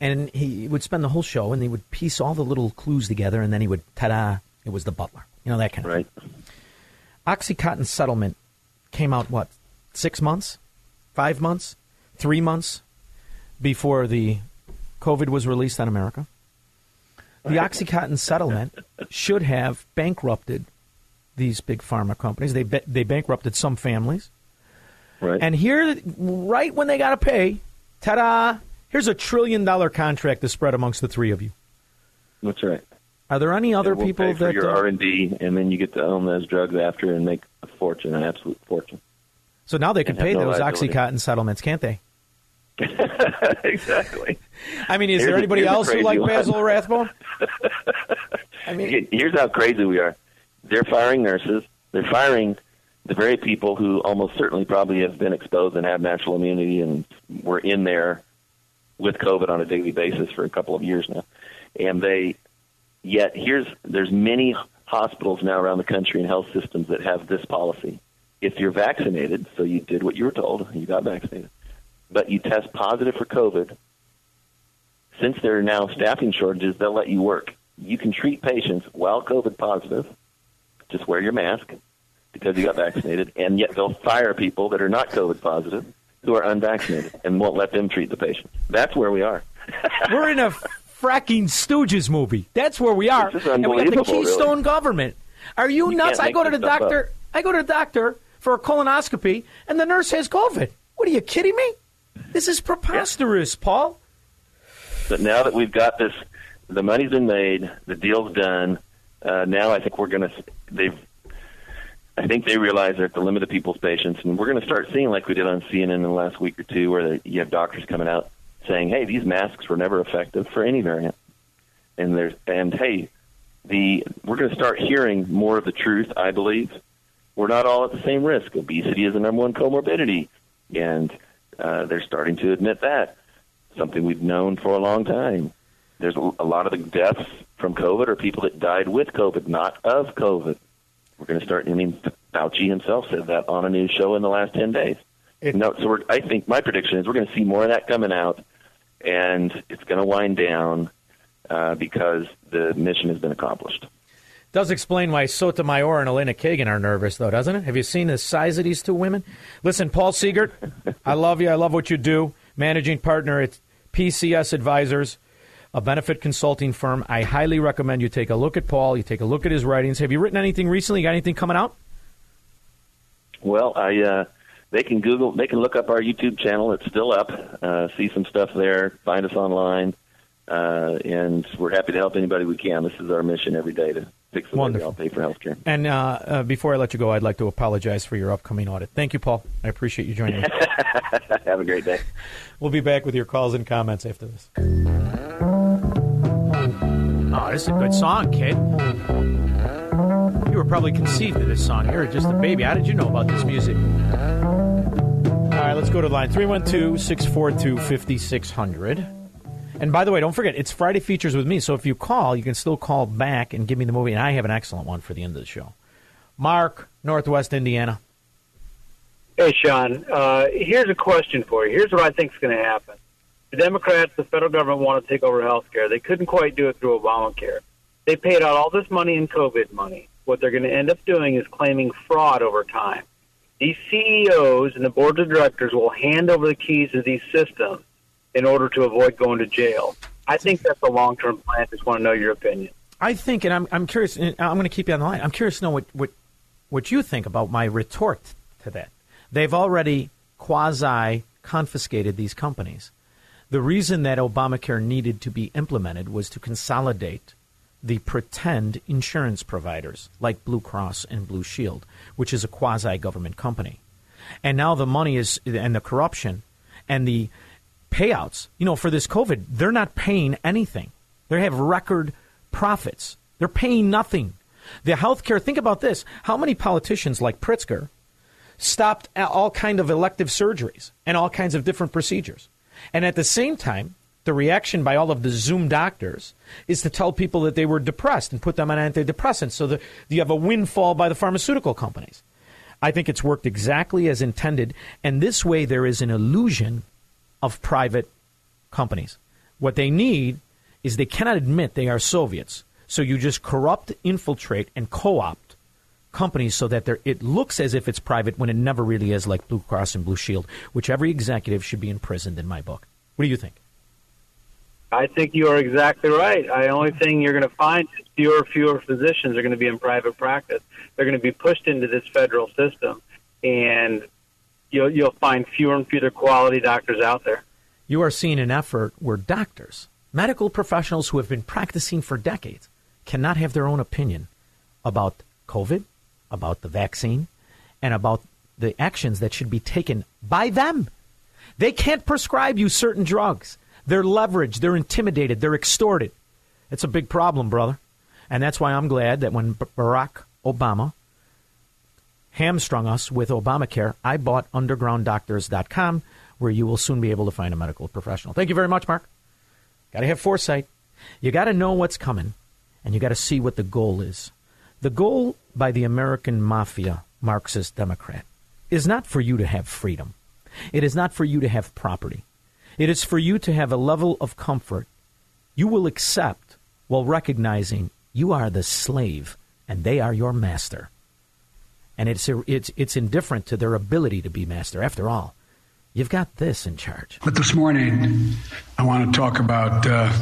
And he would spend the whole show, and they would piece all the little clues together, and then he would, ta-da, it was the butler. You know, that kind of right. thing. OxyContin settlement came out, what, six months, five months, three months before the COVID was released on America? The OxyContin settlement should have bankrupted these big pharma companies. They ba- they bankrupted some families. Right. And here, right when they got to pay, ta-da, here's a trillion-dollar contract to spread amongst the three of you. That's right. Are there any other yeah, we'll people pay for that your R and D, and then you get to own those drugs after and make a fortune, an absolute fortune? So now they can pay no those liability. OxyContin settlements, can't they? Exactly. I mean, is here's there anybody a, else who like one. Basil Rathbone? I mean, here's how crazy we are. They're firing nurses. They're firing the very people who almost certainly probably have been exposed and have natural immunity and were in there with COVID on a daily basis for a couple of years now. And they, yet here's, there's many hospitals now around the country and health systems that have this policy. If you're vaccinated, so you did what you were told, you got vaccinated, but you test positive for COVID, since there are now staffing shortages, they'll let you work. You can treat patients while COVID positive, just wear your mask because you got vaccinated, and yet they'll fire people that are not COVID positive who are unvaccinated and won't let them treat the patient. That's where we are. We're in a fracking Stooges movie. That's where we are. This is unbelievable, and we got the Keystone really. Government. Are you, you nuts? I go to the doctor. Up. I go to the doctor for a colonoscopy, and the nurse has COVID. What, are you kidding me? This is preposterous, yeah. Paul. But now that we've got this, the money's been made, the deal's done. Uh, now I think we're going to. They've. I think they realize they're at the limit of people's patience, and we're going to start seeing, like we did on C N N in the last week or two, where they, you have doctors coming out saying, "Hey, these masks were never effective for any variant," and there's and hey, the we're going to start hearing more of the truth. I believe we're not all at the same risk. Obesity is the number one comorbidity, and uh, they're starting to admit that, something we've known for a long time. There's a lot of the deaths from COVID are people that died with COVID, not of COVID. We're going to start. I mean, Fauci himself said that on a news show in the last ten days. It, no, so we're, I think my prediction is we're going to see more of that coming out, and it's going to wind down uh, because the mission has been accomplished. Does explain why Sotomayor and Elena Kagan are nervous, though, doesn't it? Have you seen the size of these two women? Listen, Paul Seegert, I love you. I love what you do. Managing partner at P C S Advisors, a benefit consulting firm. I highly recommend you take a look at Paul. You take a look at his writings. Have you written anything recently? Got anything coming out? Well, I uh, they can Google, they can look up our YouTube channel. It's still up. Uh, see some stuff there. Find us online, uh, and we're happy to help anybody we can. This is our mission every day to fix the way we all pay for healthcare. And uh, uh, before I let you go, I'd like to apologize for your upcoming audit. Thank you, Paul. I appreciate you joining us. Have a great day. We'll be back with your calls and comments after this. Oh, this is a good song, kid. You were probably conceived to this song. You were just a baby. How did you know about this music? All right, let's go to line three one two, six four two, five six zero zero. And by the way, don't forget, it's Friday Features with me. So if you call, you can still call back and give me the movie. And I have an excellent one for the end of the show. Mark, Northwest Indiana. Hey, Sean. Uh, here's a question for you. Here's what I think is going to happen. The Democrats, the federal government, want to take over health care. They couldn't quite do it through Obamacare. They paid out all this money in COVID money. What they're going to end up doing is claiming fraud over time. These C E Os and the boards of directors will hand over the keys to these systems in order to avoid going to jail. I think that's a long-term plan. I just want to know your opinion. I think, and I'm, I'm curious, and I'm going to keep you on the line. I'm curious to know what, what, what you think about my retort to that. They've already quasi-confiscated these companies. The reason that Obamacare needed to be implemented was to consolidate the pretend insurance providers like Blue Cross and Blue Shield, which is a quasi-government company. And now the money is, and the corruption and the payouts, you know, for this COVID, they're not paying anything. They have record profits. They're paying nothing. The healthcare, think about this. How many politicians like Pritzker stopped all kinds of elective surgeries and all kinds of different procedures? And at the same time, the reaction by all of the Zoom doctors is to tell people that they were depressed and put them on antidepressants. So that you have a windfall by the pharmaceutical companies. I think it's worked exactly as intended. And this way, there is an illusion of private companies. What they need is they cannot admit they are Soviets. So you just corrupt, infiltrate, and co-opt companies so that it looks as if it's private when it never really is, like Blue Cross and Blue Shield, which every executive should be imprisoned in my book. What do you think? I think you are exactly right. The only thing you're going to find is fewer and fewer physicians are going to be in private practice. They're going to be pushed into this federal system, and you'll, you'll find fewer and fewer quality doctors out there. You are seeing an effort where doctors, medical professionals who have been practicing for decades, cannot have their own opinion about COVID, about the vaccine, and about the actions that should be taken by them. They can't prescribe you certain drugs. They're leveraged. They're intimidated. They're extorted. It's a big problem, brother. And that's why I'm glad that when Barack Obama hamstrung us with Obamacare, I bought underground doctors dot com, where you will soon be able to find a medical professional. Thank you very much, Mark. Got to have foresight. You got to know what's coming, and you got to see what the goal is. The goal by the American mafia, Marxist Democrat, is not for you to have freedom. It is not for you to have property. It is for you to have a level of comfort you will accept while recognizing you are the slave and they are your master. And it's it's it's indifferent to their ability to be master. After all, you've got this in charge. But this morning, I want to talk about, uh,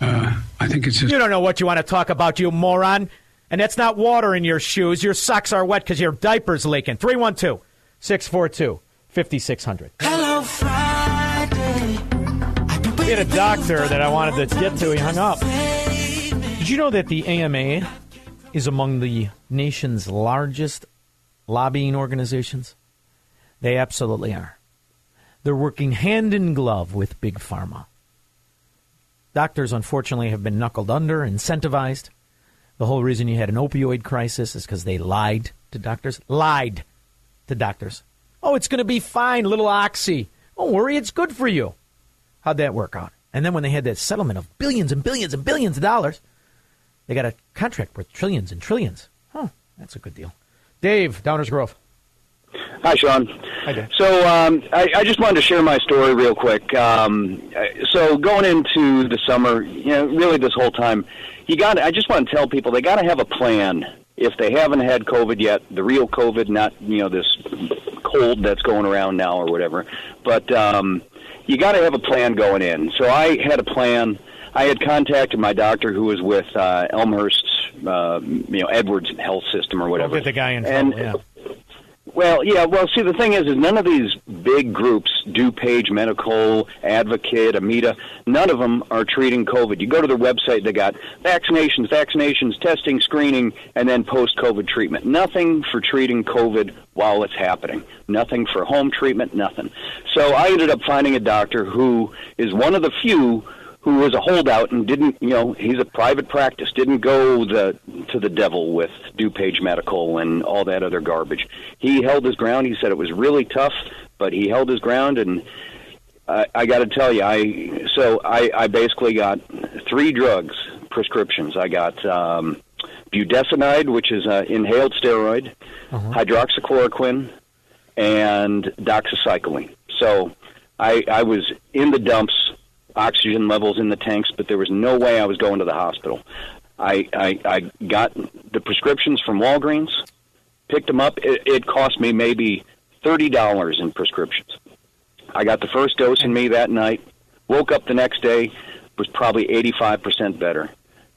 uh, I think it's just... You don't know what you want to talk about, you moron. And that's not water in your shoes. Your socks are wet because your diaper's leaking. three one two, six four two, five six zero zero. Hello, Friday. We had a doctor that I wanted to get to. He hung up. Did you know that the A M A is among the nation's largest lobbying organizations? They absolutely are. They're working hand in glove with Big Pharma. Doctors, unfortunately, have been knuckled under, incentivized. The whole reason you had an opioid crisis is because they lied to doctors. Lied to doctors. Oh, it's going to be fine, little oxy. Don't worry, it's good for you. How'd that work out? And then when they had that settlement of billions and billions and billions of dollars, they got a contract worth trillions and trillions. Huh, that's a good deal. Dave, Downers Grove. Hi, Sean. Hi, Dave. So um, I, I just wanted to share my story real quick. Um, so going into the summer, you know, really this whole time, you got. I just want to tell people they got to have a plan. If they haven't had COVID yet, the real COVID, not you know this cold that's going around now or whatever, but um, you got to have a plan going in. So I had a plan. I had contacted my doctor who was with uh, Elmhurst's, uh, you know, Edwards Health System or whatever. With the guy in trouble, and, yeah. Well, yeah, well, see, the thing is, is none of these big groups, DuPage Medical, Advocate, Amita, none of them are treating COVID. You go to their website, they got vaccinations, vaccinations, testing, screening, and then post-COVID treatment. Nothing for treating COVID while it's happening. Nothing for home treatment, nothing. So I ended up finding a doctor who is one of the few who was a holdout and didn't, you know, he's a private practice, didn't go the, to the devil with DuPage Medical and all that other garbage. He held his ground. He said it was really tough, but he held his ground. And I, I got to tell you, I so I, I basically got three drugs, prescriptions. I got um, budesonide, which is an inhaled steroid, uh-huh. hydroxychloroquine, and doxycycline. So I, I was in the dumps. Oxygen levels in the tanks, but there was no way I was going to the hospital. I, I, I got the prescriptions from Walgreens, picked them up. It, it cost me maybe thirty dollars in prescriptions. I got the first dose in me that night, woke up the next day, was probably eighty-five percent better.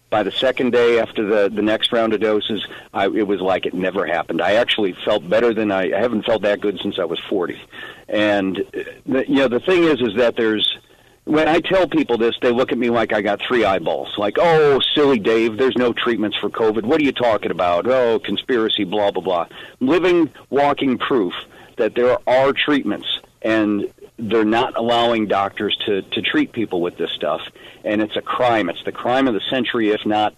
By the second day after the, the next round of doses, I, it was like it never happened. I actually felt better than I, I haven't felt that good since I was forty. And, the, you know, the thing is, is that there's, when I tell people this, they look at me like I got three eyeballs. Like, oh, silly Dave, there's no treatments for COVID. What are you talking about? Oh, conspiracy, blah, blah, blah. Living, walking proof that there are treatments, and they're not allowing doctors to, to treat people with this stuff. And it's a crime. It's the crime of the century, if not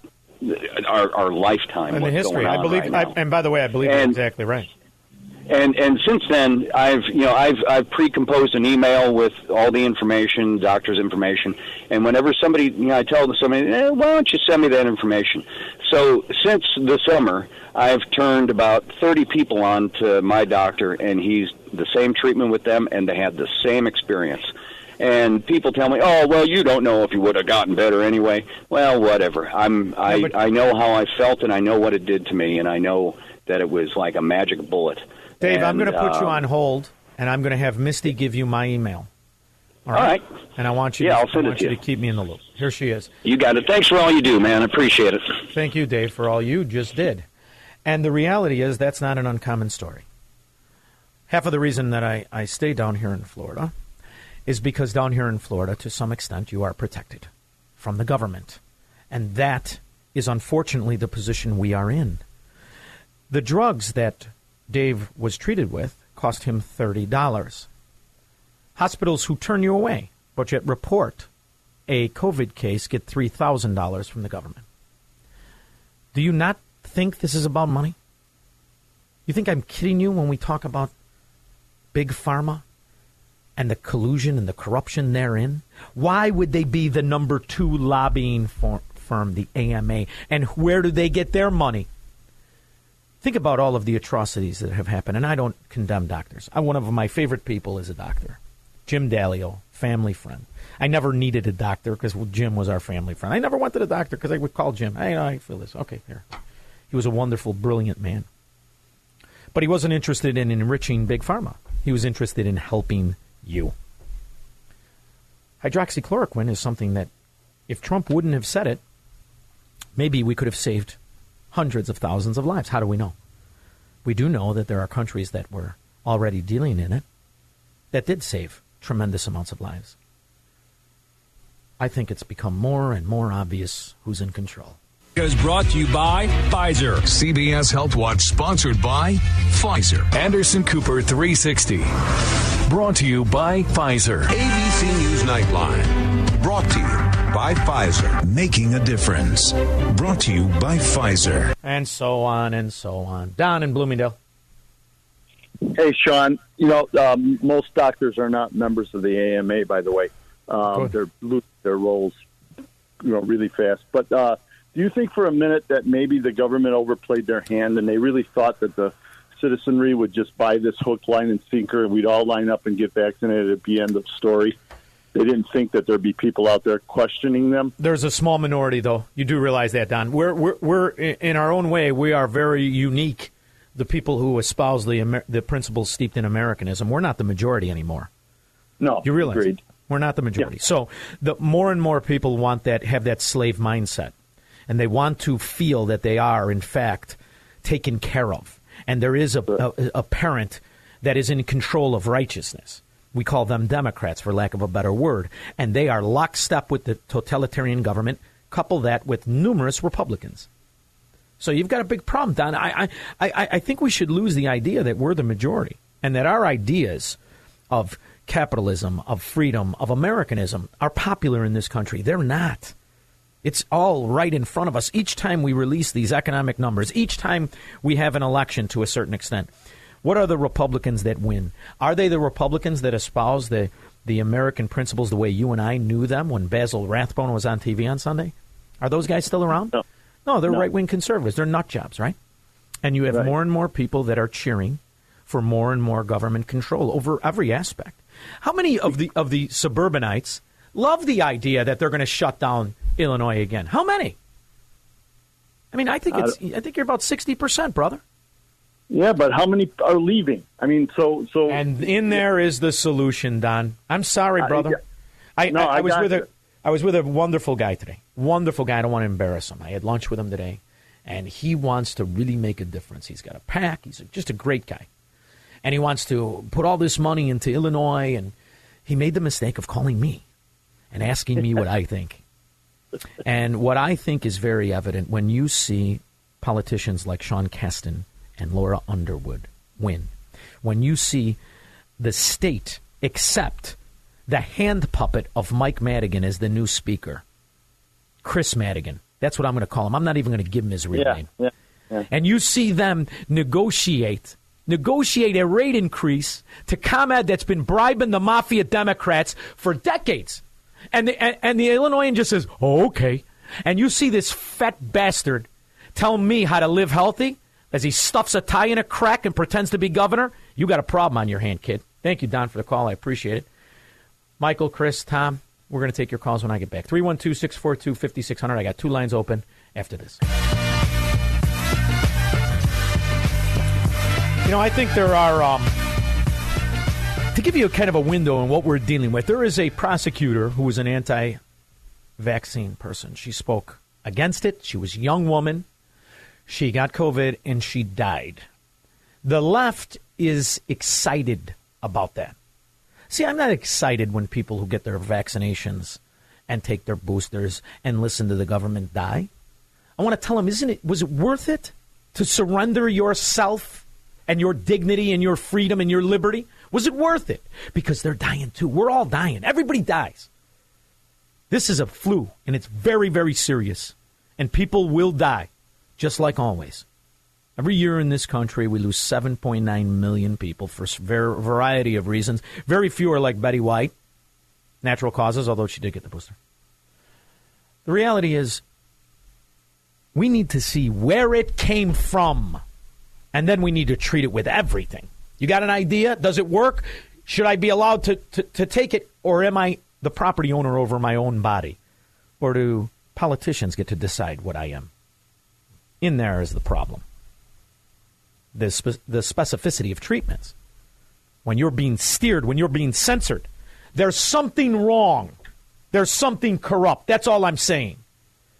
our, our lifetime. In the history, I believe. Right I, and by the way, I believe and, you're exactly right. And and since then, I've you know I've I've pre-composed an email with all the information, doctor's information, and whenever somebody you know I tell them somebody, eh, why don't you send me that information? So since the summer, I've turned about thirty people on to my doctor, and he's the same treatment with them, and they had the same experience. And people tell me, oh, well, you don't know if you would have gotten better anyway. Well, whatever. I'm I yeah, but- I know how I felt, and I know what it did to me, and I know that it was like a magic bullet. Dave, and, I'm going to put um, you on hold, and I'm going to have Misty give you my email. All right. All right. And I want you, yeah, to, I'll send I want it you to keep me in the loop. Here she is. You got it. Thanks for all you do, man. I appreciate it. Thank you, Dave, for all you just did. And the reality is that's not an uncommon story. Half of the reason that I, I stay down here in Florida is because down here in Florida, to some extent, you are protected from the government. And that is unfortunately the position we are in. The drugs that Dave was treated with cost him thirty dollars. Hospitals who turn you away but yet report a COVID case get three thousand dollars from the government. Do you not think this is about money? You think I'm kidding you when we talk about Big Pharma and the collusion and the corruption therein? Why would they be the number two lobbying firm, the A M A? And where do they get their money? Think about all of the atrocities that have happened, and I don't condemn doctors. I, one of my favorite people is a doctor, Jim Dalio, family friend. I never needed a doctor because well, Jim was our family friend. I never wanted a doctor because I would call Jim. Hey, I feel this. Okay, there. He was a wonderful, brilliant man. But he wasn't interested in enriching Big Pharma. He was interested in helping you. Hydroxychloroquine is something that, if Trump wouldn't have said it, maybe we could have saved hundreds of thousands of lives. How do we know? We do know that there are countries that were already dealing in it that did save tremendous amounts of lives. I think it's become more and more obvious who's in control. Is brought to you by Pfizer. C B S Health Watch, sponsored by Pfizer. Anderson Cooper three sixty. Brought to you by Pfizer. A B C News Nightline. Brought to you by Pfizer. Making a difference. Brought to you by Pfizer. And so on and so on. Don in Bloomingdale. Hey, Sean. You know, um, most doctors are not members of the A M A, by the way. Um, they're losing their roles, you know, really fast. But, uh, do you think for a minute that maybe the government overplayed their hand and they really thought that the citizenry would just buy this hook, line, and sinker and we'd all line up and get vaccinated at the end of the story? They didn't think that there'd be people out there questioning them. There's a small minority, though. You do realize that, Don. We're, we're, we're in our own way, we are very unique, the people who espouse the, Amer- the principles steeped in Americanism. We're not the majority anymore. No, you realize agreed. We're not the majority. Yeah. So the more and more people want that, have that slave mindset. And they want to feel that they are, in fact, taken care of. And there is a, a, a parent that is in control of righteousness. We call them Democrats, for lack of a better word. And they are lockstep with the totalitarian government. Couple that with numerous Republicans. So you've got a big problem, Don. I, I, I, I think we should lose the idea that we're the majority and that our ideas of capitalism, of freedom, of Americanism are popular in this country. They're not. It's all right in front of us each time we release these economic numbers, each time we have an election to a certain extent. What are the Republicans that win? Are they the Republicans that espouse the, the American principles the way you and I knew them when Basil Rathbone was on T V on Sunday? Are those guys still around? No, no they're no. Right-wing conservatives. They're nut jobs, right? And you have right. more and more people that are cheering for more and more government control over every aspect. How many of the of the suburbanites love the idea that they're going to shut down Illinois again? How many? I mean, I think it's. I think you're about sixty percent, brother. Yeah, but how many are leaving? I mean, so so. And in there is the solution, Don. I'm sorry, brother. I, I, no, I, I, I was with you. a I was with a wonderful guy today. Wonderful guy. I don't want to embarrass him. I had lunch with him today, and he wants to really make a difference. He's got a pack. He's just a great guy, and he wants to put all this money into Illinois. And he made the mistake of calling me and asking me what I think. And what I think is very evident when you see politicians like Sean Casten and Laura Underwood win, when you see the state accept the hand puppet of Mike Madigan as the new speaker, Chris Madigan, that's what I'm going to call him. I'm not even going to give him his real yeah, name. Yeah, yeah. And you see them negotiate, negotiate a rate increase to ComEd that's been bribing the mafia Democrats for decades. And the, and, and the Illinoisan just says, oh, okay. And you see this fat bastard tell me how to live healthy as he stuffs a tie in a crack and pretends to be governor. You got a problem on your hand, kid. Thank you, Don, for the call. I appreciate it. Michael, Chris, Tom, we're going to take your calls when I get back. three one two, six four two, five six zero zero. I got two lines open after this. You know, I think there are, um, to give you a kind of a window on what we're dealing with, there is a prosecutor who was an anti-vaccine person. She spoke against it. She was a young woman. She got COVID and she died. The left is excited about that. See, I'm not excited when people who get their vaccinations and take their boosters and listen to the government die. I want to tell them, isn't it, was it worth it to surrender yourself and your dignity and your freedom and your liberty? Was it worth it? Because they're dying, too. We're all dying. Everybody dies. This is a flu, and it's very, very serious. And people will die, just like always. Every year in this country, we lose seven point nine million people for a variety of reasons. Very few are like Betty White, natural causes, although she did get the booster. The reality is we need to see where it came from, and then we need to treat it with everything. You got an idea? Does it work? Should I be allowed to, to, to take it? Or am I the property owner over my own body? Or do politicians get to decide what I am? In there is the problem. The, spe- the specificity of treatments. When you're being steered, when you're being censored, there's something wrong. There's something corrupt. That's all I'm saying.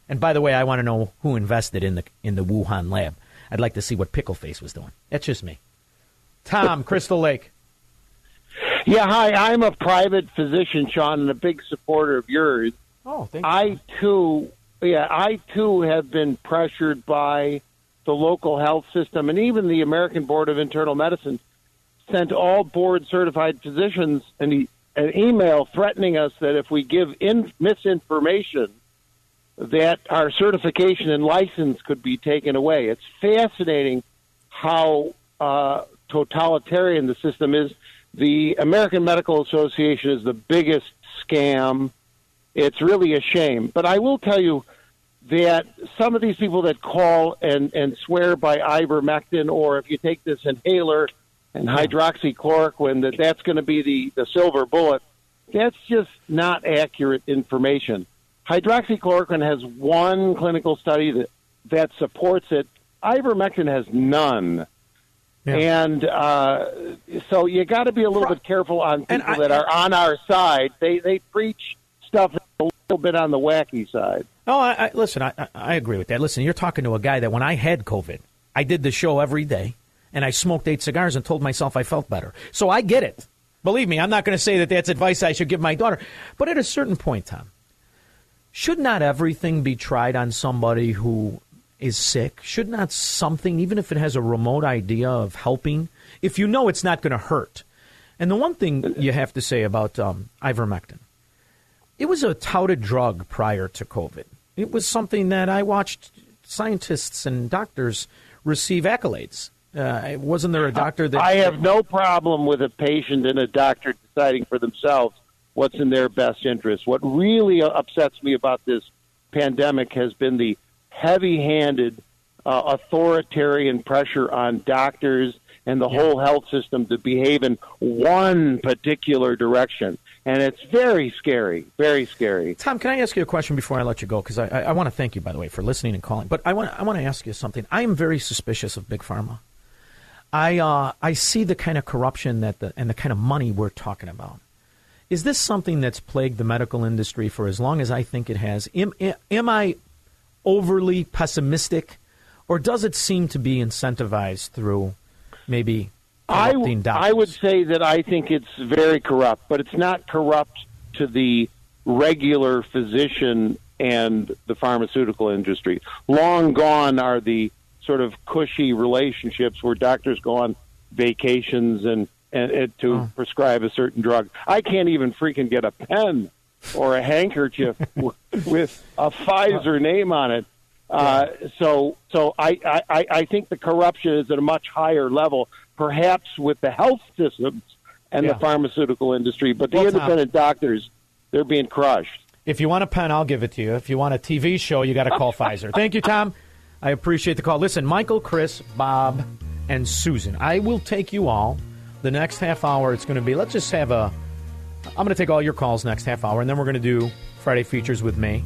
And by the way, I want to know who invested in the in the Wuhan lab. I'd like to see what Pickleface was doing. That's just me. Tom, Crystal Lake. Yeah, hi. I'm a private physician, Sean, and a big supporter of yours. Oh, thank you. I, too, yeah, I, too, have been pressured by the local health system, and even the American Board of Internal Medicine sent all board-certified physicians an, an email threatening us that if we give in, misinformation, that our certification and license could be taken away. It's fascinating how uh, totalitarian the system is. The American Medical Association is the biggest scam. It's really a shame. But I will tell you that some of these people that call and, and swear by ivermectin, or if you take this inhaler and hydroxychloroquine, that that's going to be the, the silver bullet, that's just not accurate information. Hydroxychloroquine has one clinical study that, that supports it. Ivermectin has none. Yeah. And uh, so you got to be a little bit careful on people I, that are on our side. They they preach stuff a little bit on the wacky side. Oh, I, I, listen, I, I agree with that. Listen, you're talking to a guy that when I had COVID, I did the show every day, and I smoked eight cigars and told myself I felt better. So I get it. Believe me, I'm not going to say that that's advice I should give my daughter. But at a certain point, Tom, should not everything be tried on somebody who is sick? Should not something, even if it has a remote idea of helping, if you know it's not going to hurt? And the one thing you have to say about um, ivermectin, it was a touted drug prior to COVID. It was something that I watched scientists and doctors receive accolades. Uh, wasn't there a doctor that... I have no problem with a patient and a doctor deciding for themselves what's in their best interest. What really upsets me about this pandemic has been the heavy-handed uh, authoritarian pressure on doctors and the yeah. whole health system to behave in one particular direction. And it's very scary, very scary. Tom, can I ask you a question before I let you go? Because I, I, I want to thank you, by the way, for listening and calling. But I want I want to ask you something. I am very suspicious of Big Pharma. I uh, I see the kind of corruption that the, and the kind of money we're talking about. Is this something that's plagued the medical industry for as long as I think it has? Am, am I overly pessimistic, or does it seem to be incentivized through maybe corrupting I, doctors? I would say that I think it's very corrupt, but it's not corrupt to the regular physician and the pharmaceutical industry. Long gone are the sort of cushy relationships where doctors go on vacations and And, and to oh. prescribe a certain drug. I can't even freaking get a pen or a handkerchief w- with a Pfizer name on it. Uh, yeah. So so I, I, I think the corruption is at a much higher level, perhaps with the health systems and yeah. the pharmaceutical industry. But the well, independent Tom, doctors, they're being crushed. If you want a pen, I'll give it to you. If you want a T V show, you got to call Pfizer. Thank you, Tom. I appreciate the call. Listen, Michael, Chris, Bob, and Susan, I will take you all. The next half hour, it's going to be, let's just have a, I'm going to take all your calls next half hour, and then we're going to do Friday Features with me.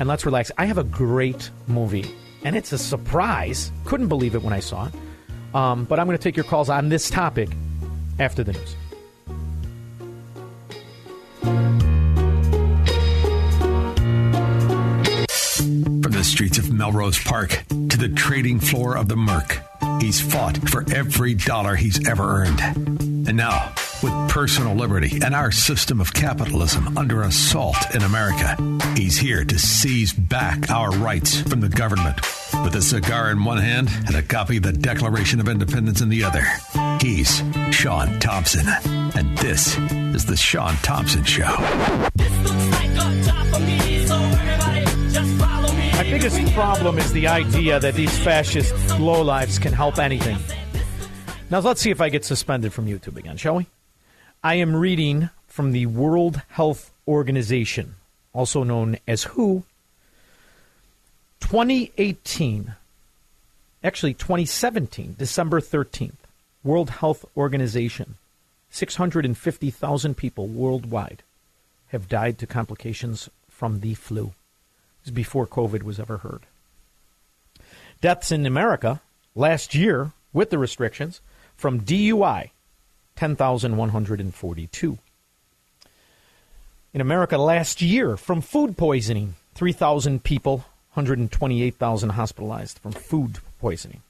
And let's relax. I have a great movie, and it's a surprise. Couldn't believe it when I saw it. Um, but I'm going to take your calls on this topic after the news. From the streets of Melrose Park to the trading floor of the Merck, he's fought for every dollar he's ever earned. And now, with personal liberty and our system of capitalism under assault in America, he's here to seize back our rights from the government. With a cigar in one hand and a copy of the Declaration of Independence in the other, he's Sean Thompson. And this is The Sean Thompson Show. This looks like a job for me, so everybody just follow. My biggest problem is the idea that these fascist lowlifes can help anything. Now, let's see if I get suspended from YouTube again, shall we? I am reading from the World Health Organization, also known as W H O, twenty eighteen, actually twenty seventeen, December thirteenth, World Health Organization, six hundred fifty thousand people worldwide have died to complications from the flu. Before COVID was ever heard. Deaths in America last year, with the restrictions, from D U I, ten thousand one hundred forty-two. In America last year, from food poisoning, three thousand people one hundred twenty-eight thousand hospitalized from food poisoning.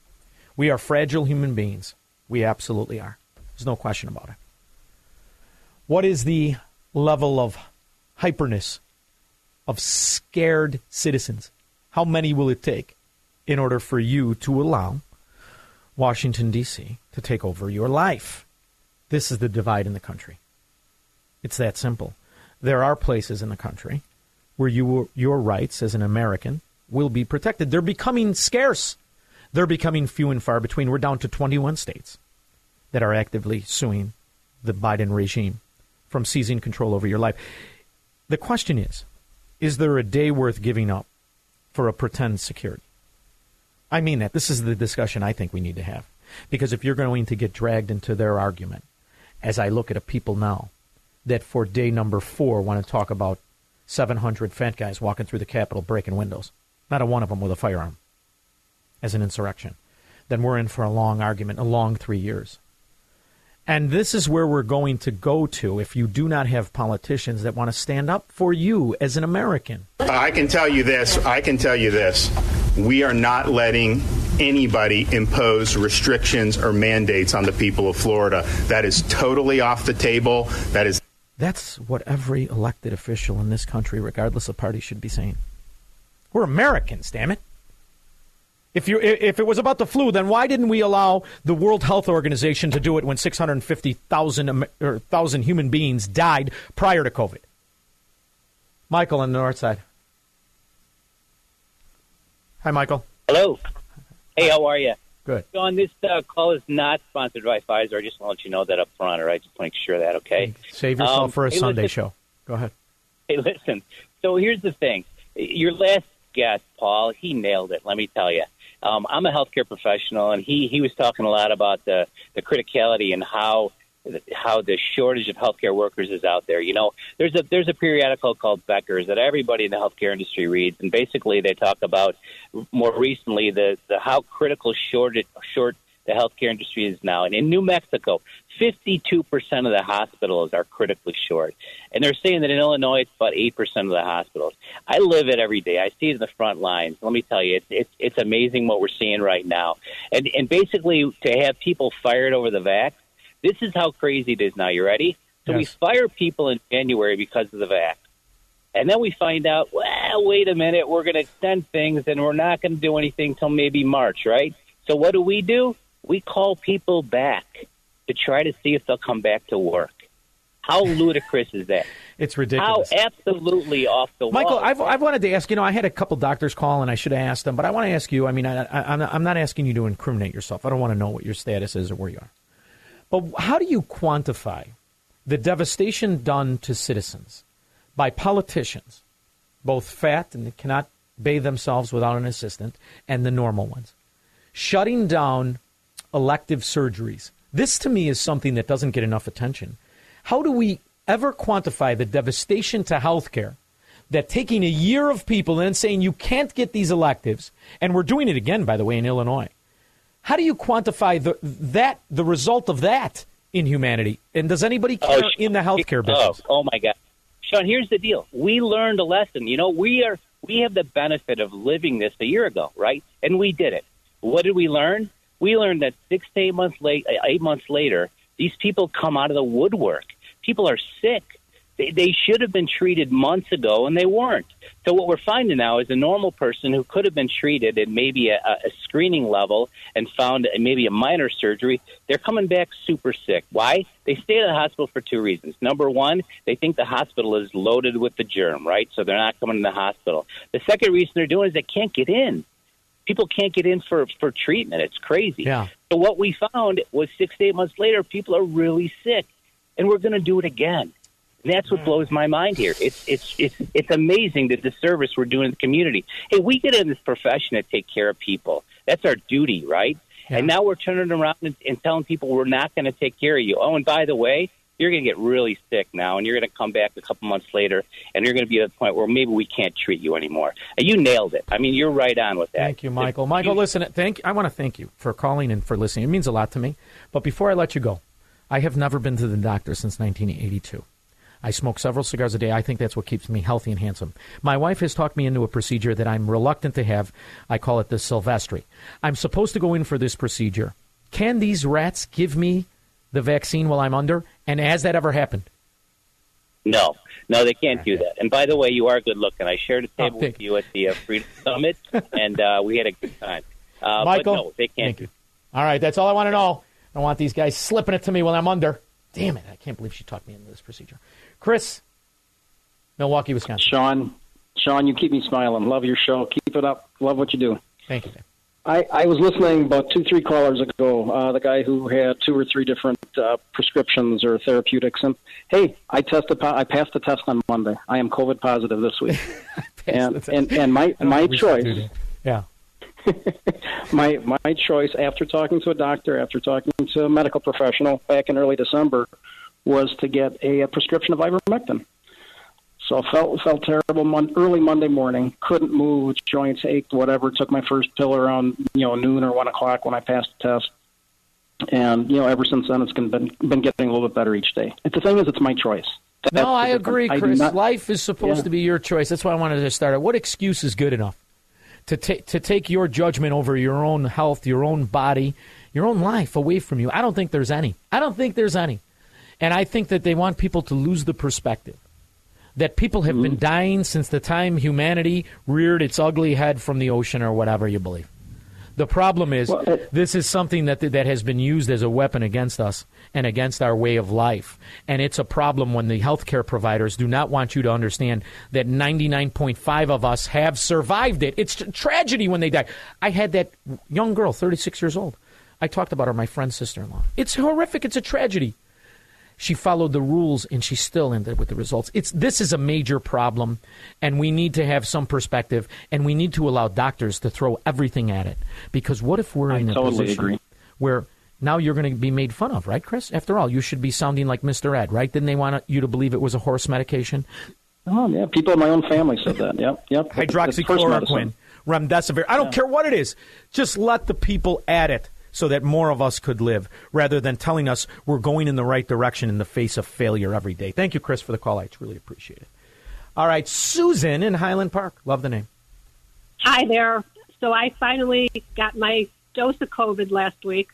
We are fragile human beings. We absolutely are. There's no question about it. What is the level of hyperness of scared citizens? How many will it take in order for you to allow Washington, D C to take over your life? This is the divide in the country. It's that simple. There are places in the country where you, your rights as an American will be protected. They're becoming scarce. They're becoming few and far between. We're down to twenty-one states that are actively suing the Biden regime from seizing control over your life. The question is, is there a day worth giving up for a pretend security? I mean that. This is the discussion I think we need to have. Because if you're going to get dragged into their argument, as I look at a people now that for day number four want to talk about seven hundred fat guys walking through the Capitol breaking windows, not a one of them with a firearm, as an insurrection, then we're in for a long argument, a long three years. And this is where we're going to go to if you do not have politicians that want to stand up for you as an American. I can tell you this. I can tell you this. We are not letting anybody impose restrictions or mandates on the people of Florida. That is totally off the table. That is. That's what every elected official in this country, regardless of party, should be saying. We're Americans, damn it. If you if it was about the flu, then why didn't we allow the World Health Organization to do it when six hundred fifty thousand or one thousand human beings died prior to COVID? Michael on the north side. Hi, Michael. Hello. Hey, how are you? Good. John, this uh, call is not sponsored by Pfizer. I just want to let you know that up front, all right? Just make sure that, okay? Save yourself um, for a hey, Sunday listen. show. Go ahead. Hey, listen. So here's the thing. Your last guest, Paul, he nailed it, let me tell you. Um, I'm a healthcare professional, and he, he was talking a lot about the, the criticality and how how the shortage of healthcare workers is out there. You know, there's a there's a periodical called Becker's that everybody in the healthcare industry reads, and basically they talk about more recently the, the how critical short short the healthcare industry is now. And in New Mexico, fifty-two percent of the hospitals are critically short. And they're saying that in Illinois, it's about eight percent of the hospitals. I live it every day. I see it in the front lines. Let me tell you, it's it's, it's amazing what we're seeing right now. And, and basically, to have people fired over the vax, this is how crazy it is now. You ready? So yes. We fire people in January because of the vax. And then we find out, well, wait a minute, we're going to extend things, and we're not going to do anything until maybe March, right? So what do we do? We call people back to try to see if they'll come back to work. How ludicrous is that? It's ridiculous. How absolutely off the wall. Michael, I've, I've wanted to ask, you know, I had a couple doctors call and I should have asked them, but I want to ask you, I mean, I, I, I'm not asking you to incriminate yourself. I don't want to know what your status is or where you are. But how do you quantify the devastation done to citizens by politicians, both fat and that cannot bathe themselves without an assistant, and the normal ones, shutting down elective surgeries? This, to me, is something that doesn't get enough attention. How do we ever quantify the devastation to healthcare that taking a year of people and saying you can't get these electives, and we're doing it again, by the way, in Illinois. How do you quantify the, that, the result of that in humanity? And does anybody care oh, in the healthcare business? Oh, oh, my God. Sean, here's the deal. We learned a lesson. You know, we are we have the benefit of living this a year ago, right? And we did it. What did we learn? We learned that six to eight months, late, eight months later, these people come out of the woodwork. People are sick. They, they should have been treated months ago, and they weren't. So what we're finding now is a normal person who could have been treated at maybe a, a screening level and found maybe a minor surgery, they're coming back super sick. Why? They stay at the hospital for two reasons. Number one, they think the hospital is loaded with the germ, right? So they're not coming to the hospital. The second reason they're doing is they can't get in. People can't get in for, for treatment. It's crazy. Yeah. So what we found was six to eight months later, people are really sick, and we're going to do it again. And that's what blows my mind here. It's it's it's it's amazing the disservice we're doing to the community. Hey, we get in this profession to take care of people. That's our duty, right? Yeah. And now we're turning around and, and telling people we're not going to take care of you. Oh, and by the way, you're going to get really sick now, and you're going to come back a couple months later, and you're going to be at the point where maybe we can't treat you anymore. And you nailed it. I mean, you're right on with that. Thank you, Michael. It's, Michael, listen, thank, I want to thank you for calling and for listening. It means a lot to me. But before I let you go, I have never been to the doctor since nineteen eighty-two. I smoke several cigars a day. I think that's what keeps me healthy and handsome. My wife has talked me into a procedure that I'm reluctant to have. I call it the Silvestri. I'm supposed to go in for this procedure. Can these rats give me the vaccine while I'm under? And has that ever happened? No. No, they can't do that. And by the way, you are good looking. I shared a table with you at the uh, Freedom Summit, and uh, we had a good time. Uh, Michael? But no, they can't. Thank you. All right, that's all I want to know. I don't want these guys slipping it to me while I'm under. Damn it, I can't believe she talked me into this procedure. Chris, Milwaukee, Wisconsin. Sean, Sean, you keep me smiling. Love your show. Keep it up. Love what you do. Thank you. I, I was listening about two, three callers ago, uh, the guy who had two or three different uh, prescriptions or therapeutics. And, hey, I tested. I passed the test on Monday. I am COVID positive this week. and, and and my, my choice. Yeah. my my choice after talking to a doctor, after talking to a medical professional back in early December, was to get a, a prescription of ivermectin. So I felt, felt terrible mon- early Monday morning, couldn't move, joints ached, whatever. Took my first pill around you know noon or one o'clock when I passed the test. And you know ever since then, it's been, been getting a little bit better each day. And the thing is, it's my choice. That's no, I agree, Chris. I not, Life is supposed yeah. to be your choice. That's why I wanted to start out. What excuse is good enough? To, t- to take your judgment over your own health, your own body, your own life away from you. I don't think there's any. I don't think there's any. And I think that they want people to lose the perspective that people have mm-hmm. been dying since the time humanity reared its ugly head from the ocean or whatever you believe. The problem is well, it, this is something that that has been used as a weapon against us and against our way of life. And it's a problem when the healthcare providers do not want you to understand that ninety-nine point five of us have survived it. It's a tragedy when they die. I had that young girl, thirty-six years old. I talked about her, my friend's sister-in-law. It's horrific. It's a tragedy. She followed the rules, and she still ended with the results. It's This is a major problem, and we need to have some perspective, and we need to allow doctors to throw everything at it. Because what if we're I in a totally position agree. where now you're going to be made fun of, right, Chris? After all, you should be sounding like Mister Ed, right? Didn't they want you to believe it was a horse medication? Oh, yeah. People in my own family said that. Yep, yep. Hydroxychloroquine, remdesivir. I don't yeah. care what it is. Just let the people at it, so that more of us could live, rather than telling us we're going in the right direction in the face of failure every day. Thank you, Chris, for the call. I truly appreciate it. All right, Susan in Highland Park. Love the name. Hi there. So I finally got my dose of COVID last week,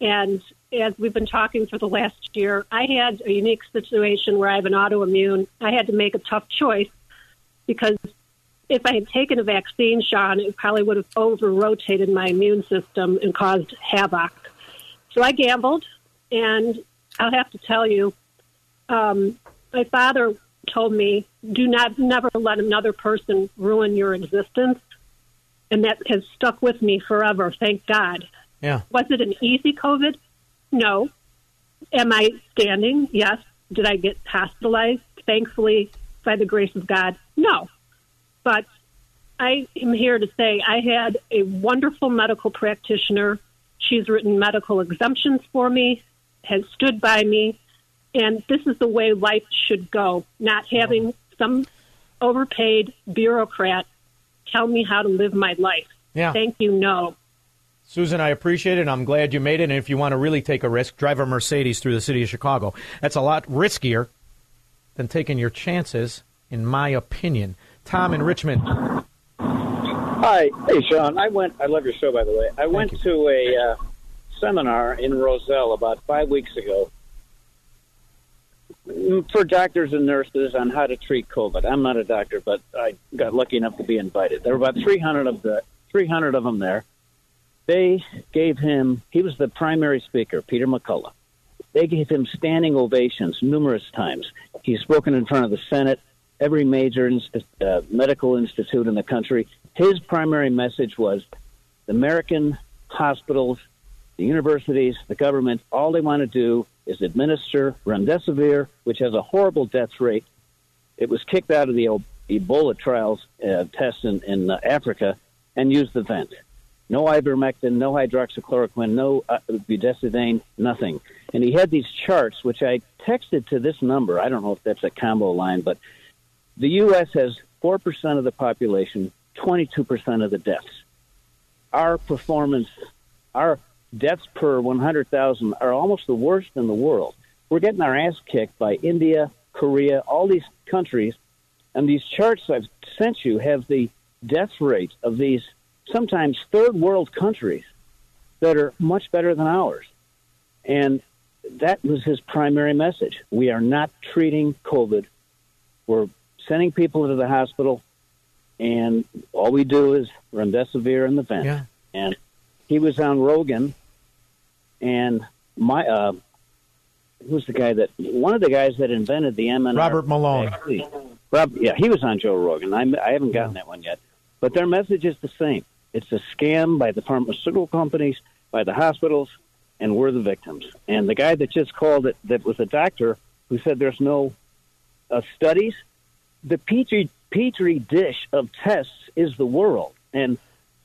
and as we've been talking for the last year, I had a unique situation where I have an autoimmune. I had to make a tough choice because if I had taken a vaccine, Sean, it probably would have over-rotated my immune system and caused havoc. So I gambled, and I'll have to tell you, um, my father told me, do not never let another person ruin your existence, and that has stuck with me forever, thank God. Yeah. Was it an easy COVID? No. Am I standing? Yes. Did I get hospitalized? Thankfully, by the grace of God, no. But I am here to say I had a wonderful medical practitioner. She's written medical exemptions for me, has stood by me, and this is the way life should go, not having some overpaid bureaucrat tell me how to live my life. Yeah. Thank you, no. Susan, I appreciate it. I'm glad you made it. And if you want to really take a risk, drive a Mercedes through the city of Chicago. That's a lot riskier than taking your chances, in my opinion. Tom in Richmond. Hi. Hey, Sean. I went. I love your show, by the way. I Thank went you. to a uh, seminar in Roselle about five weeks ago for doctors and nurses on how to treat COVID. I'm not a doctor, but I got lucky enough to be invited. There were about three hundred of the three hundred of them there. They gave him, he was the primary speaker, Peter McCullough. They gave him standing ovations numerous times. He's spoken in front of the Senate, every major inst- uh, medical institute in the country. His primary message was the American hospitals, the universities, the government, all they want to do is administer remdesivir, which has a horrible death rate. It was kicked out of the o- Ebola trials uh, tests in, in uh, Africa and used the vent. No ivermectin, no hydroxychloroquine, no uh, budesonide, nothing. And he had these charts, which I texted to this number. I don't know if that's a combo line, but the U S has four percent of the population, twenty-two percent of the deaths. Our performance, our deaths per one hundred thousand are almost the worst in the world. We're getting our ass kicked by India, Korea, all these countries, and these charts I've sent you have the death rate of these sometimes third world countries that are much better than ours. And that was his primary message. We are not treating COVID. We're sending people to the hospital, and all we do is remdesivir in the vent. Yeah. And he was on Rogan, and my uh, who's the guy that one of the guys that invented the M N R? Robert Malone. Rob, yeah, he was on Joe Rogan. I, I haven't gotten yeah. that one yet, but their message is the same. It's a scam by the pharmaceutical companies, by the hospitals, and we're the victims. And the guy that just called it, that was a doctor who said there's no uh, studies. The petri petri dish of tests is the world, and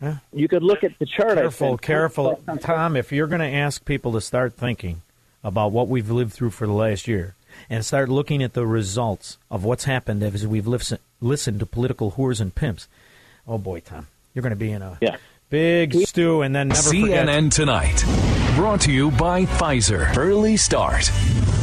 yeah. you could look at the chart. Careful, careful, Tom. If you're going to ask people to start thinking about what we've lived through for the last year and start looking at the results of what's happened as we've listen, listened to political whores and pimps, oh boy, Tom, you're going to be in a yeah. big stew. And then never C N N forget. Tonight, brought to you by Pfizer. Early Start,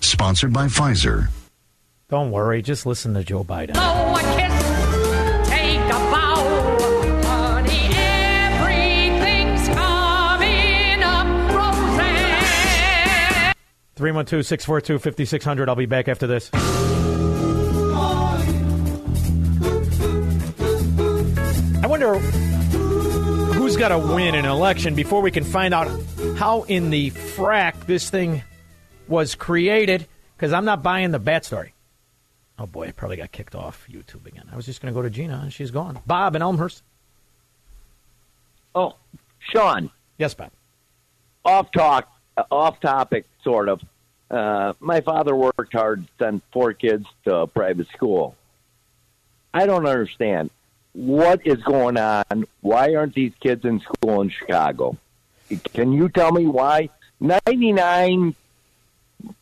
Sponsored by Pfizer. Don't worry, just listen to Joe Biden. Oh, I can't. three one two, six four two, five six zero zero. I'll be back after this. I wonder who's got to win an election before we can find out how in the frack this thing was created, because I'm not buying the bat story. Oh, boy, I probably got kicked off YouTube again. I was just going to go to Gina, and she's gone. Bob in Elmhurst. Oh, Sean. Yes, Bob. Off talk, uh, off topic, sort of. Uh, my father worked hard, sent four kids to a private school. I don't understand. What is going on? Why aren't these kids in school in Chicago? Can you tell me why? ninety-nine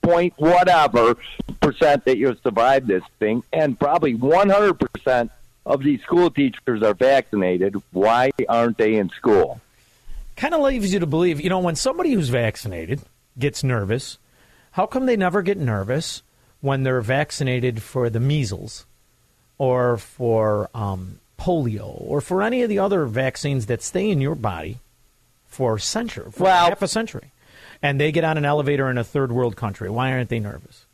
point whatever percent that you survived this thing, and probably one hundred percent of these school teachers are vaccinated. Why aren't they in school? Kind of leaves you to believe, you know, when somebody who's vaccinated gets nervous, how come they never get nervous when they're vaccinated for the measles or for um, polio or for any of the other vaccines that stay in your body for a century, for well, half a century? And they get on an elevator in a third world country. Why aren't they nervous?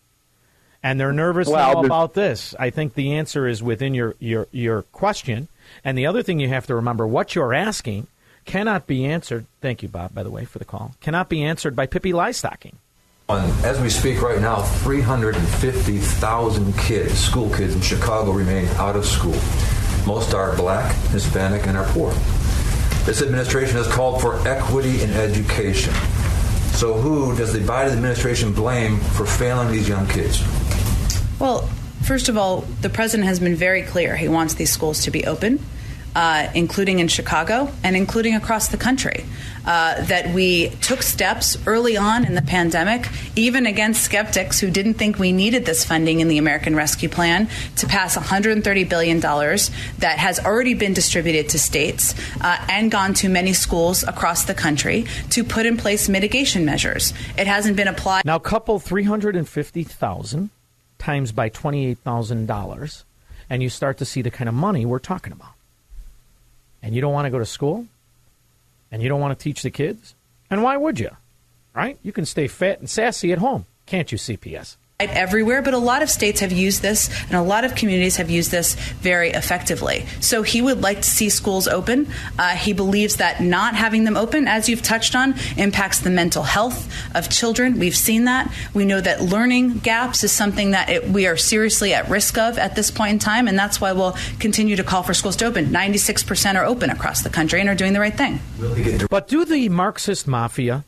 And they're nervous well, now about this. I think the answer is within your, your, your question. And the other thing you have to remember, what you're asking cannot be answered. Thank you, Bob, by the way, for the call. Cannot be answered by Pippi Lystocking. As we speak right now, three hundred fifty thousand kids, school kids in Chicago, remain out of school. Most are black, Hispanic, and are poor. This administration has called for equity in education. So who does the Biden administration blame for failing these young kids? Well, first of all, the president has been very clear. He wants these schools to be open, uh, including in Chicago and including across the country, uh, that we took steps early on in the pandemic, even against skeptics who didn't think we needed this funding in the American Rescue Plan, to pass one hundred thirty billion dollars that has already been distributed to states uh, and gone to many schools across the country to put in place mitigation measures. It hasn't been applied. Now, couple three hundred fifty thousand times by twenty-eight thousand dollars, and you start to see the kind of money we're talking about. And you don't want to go to school, and you don't want to teach the kids, and why would you, right? You can stay fat and sassy at home, can't you, C P S? Everywhere, but a lot of states have used this, and a lot of communities have used this very effectively. So he would like to see schools open. Uh, he believes that not having them open, as you've touched on, impacts the mental health of children. We've seen that. We know that learning gaps is something that it, we are seriously at risk of at this point in time, and that's why we'll continue to call for schools to open. ninety-six percent are open across the country and are doing the right thing. But do the Marxist mafia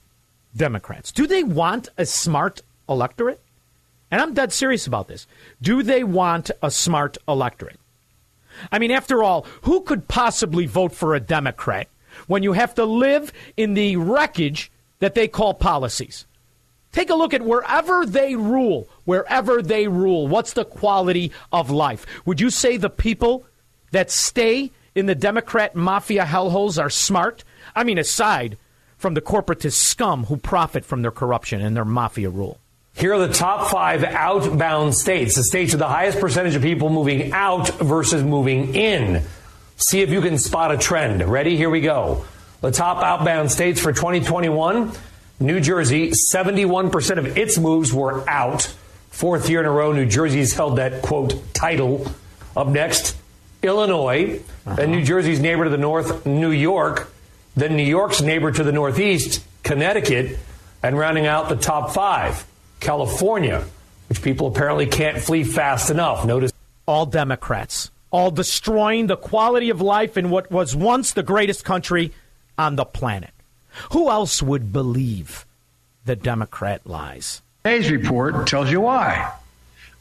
Democrats, do they want a smart electorate? and I'm dead serious about this, do they want a smart electorate? I mean, after all, who could possibly vote for a Democrat when you have to live in the wreckage that they call policies? Take a look at wherever they rule, wherever they rule. What's the quality of life? Would you say the people that stay in the Democrat mafia hellholes are smart? I mean, aside from the corporatist scum who profit from their corruption and their mafia rule. Here are the top five outbound states, the states with the highest percentage of people moving out versus moving in. See if you can spot a trend. Ready? Here we go. The top outbound states for twenty twenty-one, New Jersey, seventy-one percent of its moves were out. Fourth year in a row, New Jersey's held that, quote, title. Up next, Illinois, uh-huh. then New Jersey's neighbor to the north, New York, then New York's neighbor to the northeast, Connecticut, and rounding out the top five, California, which people apparently can't flee fast enough. Notice all Democrats, all destroying the quality of life in what was once the greatest country on the planet. Who else would believe the Democrat lies? Today's report tells you why.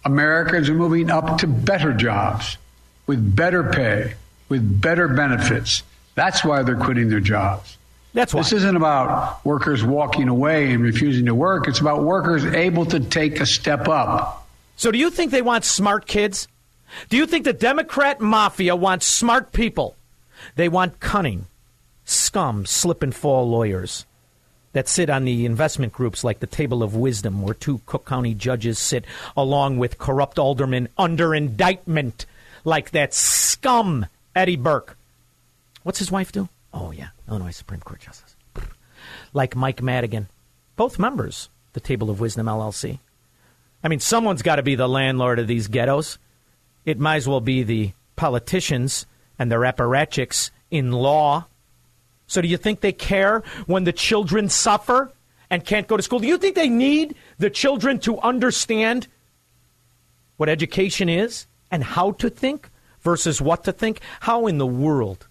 Americans are moving up to better jobs, with better pay, with better benefits. That's why they're quitting their jobs. That's why. This isn't about workers walking away and refusing to work. It's about workers able to take a step up. So do you think they want smart kids? Do you think the Democrat mafia wants smart people? They want cunning, scum, slip-and-fall lawyers that sit on the investment groups like the Table of Wisdom, where two Cook County judges sit along with corrupt aldermen under indictment like that scum Eddie Burke. What's his wife do? Oh, yeah, Illinois Supreme Court Justice. Like Mike Madigan. Both members, the Table of Wisdom L L C. I mean, someone's got to be the landlord of these ghettos. It might as well be the politicians and their apparatchiks in law. So do you think they care when the children suffer and can't go to school? Do you think they need the children to understand what education is and how to think versus what to think? How in the world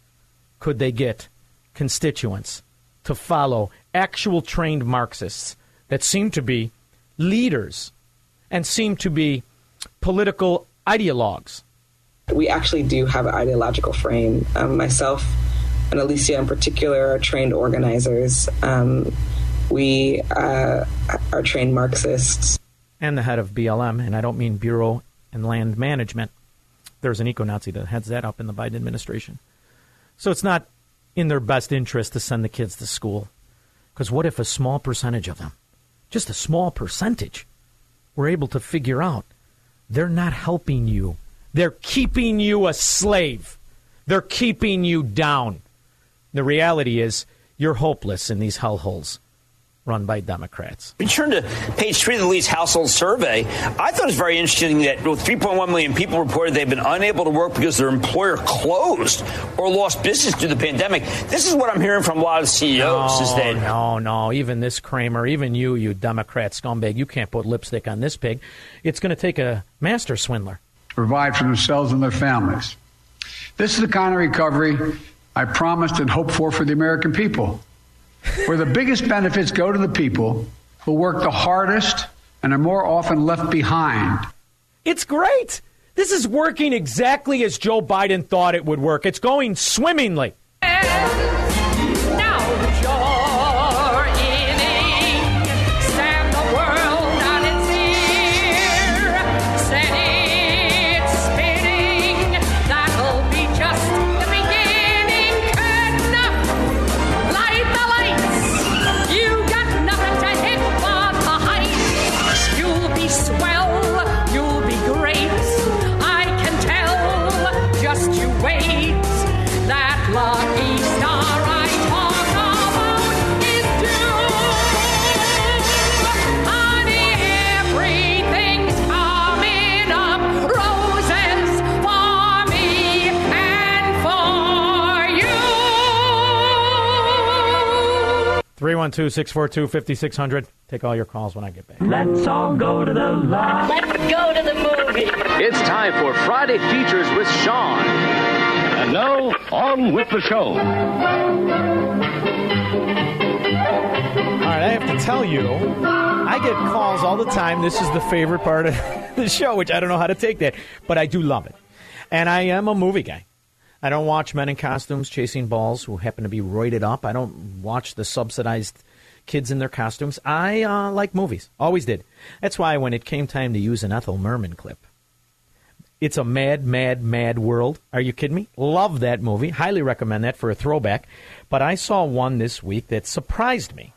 could they get constituents to follow actual trained Marxists that seem to be leaders and seem to be political ideologues? We actually do have an ideological frame. Um, myself and Alicia in particular are trained organizers. Um, we uh, are trained Marxists. And the head of B L M, and I don't mean Bureau and Land Management. There's an eco-Nazi that heads that up in the Biden administration. So it's not in their best interest to send the kids to school, because what if a small percentage of them, just a small percentage, were able to figure out they're not helping you. They're keeping you a slave. They're keeping you down. The reality is you're hopeless in these hellholes run by Democrats. Return to page three of the Lee's household survey. I thought it was very interesting that three point one million people reported they've been unable to work because their employer closed or lost business due to the pandemic. This is what I'm hearing from a lot of C E Os. No, is that no, no, even this Kramer, even you, you Democrat scumbag, you can't put lipstick on this pig. It's going to take a master swindler. Provide for themselves and their families. This is the kind of recovery I promised and hoped for for the American people, where the biggest benefits go to the people who work the hardest and are more often left behind. It's great. This is working exactly as Joe Biden thought it would work. It's going swimmingly. Now you're in it. Stand the world on its ear. Set it spinning. That'll be just the beginning. Curtain up. Light the light. You got nothing to hit for the height. You'll be swell, you'll be great. I can tell, just you wait. That lucky star I talk about is due. Honey, everything's coming up. Roses for me and for you. three one two, six four two, five six zero zero. Take all your calls when I get back. Let's all go to the lot. Let's go to the movie. It's time for Friday Features with Sean. And now, on with the show. All right, I have to tell you, I I get calls all the time. This is the favorite part of the show, which I don't know how to take that, but I do love it. And I am a movie guy. I don't watch men in costumes chasing balls who happen to be roided up. I don't watch the subsidized kids in their costumes. I uh, like movies. Always did. That's why when it came time to use an Ethel Merman clip, it's a mad, mad, mad world. Are you kidding me? Love that movie. Highly recommend that for a throwback. But I saw one this week that surprised me.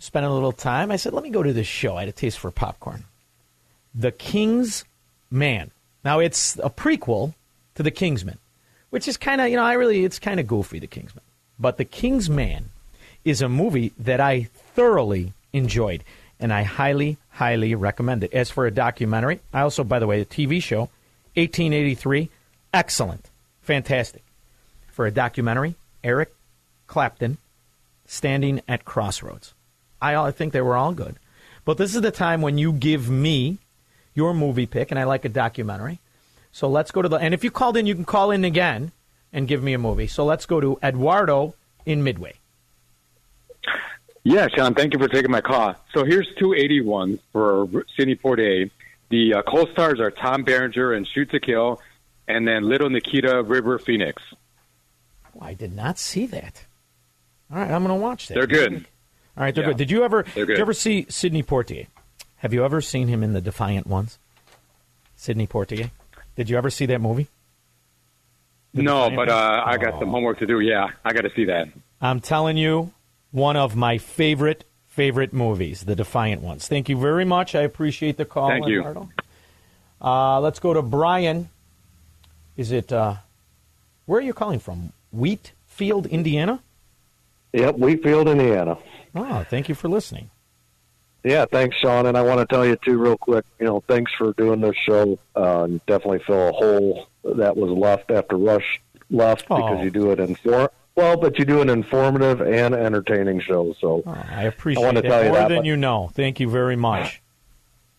Spent a little time. I said, let me go to this show. I had a taste for popcorn. The Kingsman. Now, it's a prequel to The Kingsman, which is kind of, you know, I really, it's kind of goofy, The Kingsman. But The Kingsman is a movie that I thoroughly enjoyed, and I highly, highly recommend it. As for a documentary, I also, by the way, a T V show, eighteen eighty-three, excellent, fantastic. For a documentary, Eric Clapton, Standing at Crossroads. I, I think they were all good. But this is the time when you give me your movie pick, and I like a documentary. So let's go to the, and if you called in, you can call in again and give me a movie. So let's go to Eduardo in Midway. Yeah, Sean, thank you for taking my call. So here's two eighty-one for Sidney Poitier. The uh, co-stars are Tom Berenger in Shoot to Kill, and then Little Nikita River Phoenix. Oh, I did not see that. All right, I'm going to watch that. They're good. All right, they're yeah. good. Did you ever did you ever see Sidney Poitier? Have you ever seen him in The Defiant Ones? Sidney Poitier? Did you ever see that movie? The no, Defiant but uh, I got oh. some homework to do. Yeah, I got to see that. I'm telling you. One of my favorite, favorite movies, The Defiant Ones. Thank you very much. I appreciate the call. Thank you. Uh, let's go to Brian. Is it, uh, where are you calling from? Wheatfield, Indiana? Yep, Wheatfield, Indiana. Oh, thank you for listening. Yeah, thanks, Sean. And I want to tell you, too, real quick, you know, thanks for doing this show. Uh, you definitely fill a hole that was left after Rush left oh. because you do it in four. Well, but you do an informative and entertaining show, so oh, I appreciate I want to that tell you more that, than but, you know. Thank you very much.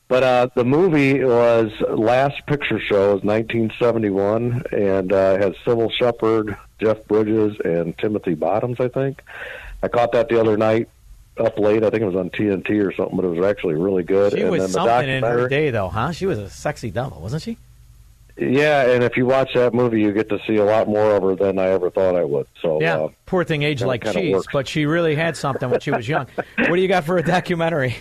But uh, the movie was Last Picture Show, is nineteen seventy-one, and uh, has Sybil Shepherd, Jeff Bridges, and Timothy Bottoms. I think I caught that the other night up late. I think it was on T N T or something, but it was actually really good. She and was then the something in her day, though, huh? She was a sexy devil, wasn't she? Yeah, and if you watch that movie, you get to see a lot more of her than I ever thought I would. So yeah, uh, poor thing aged like cheese, works. But she really had something when she was young. What do you got for a documentary?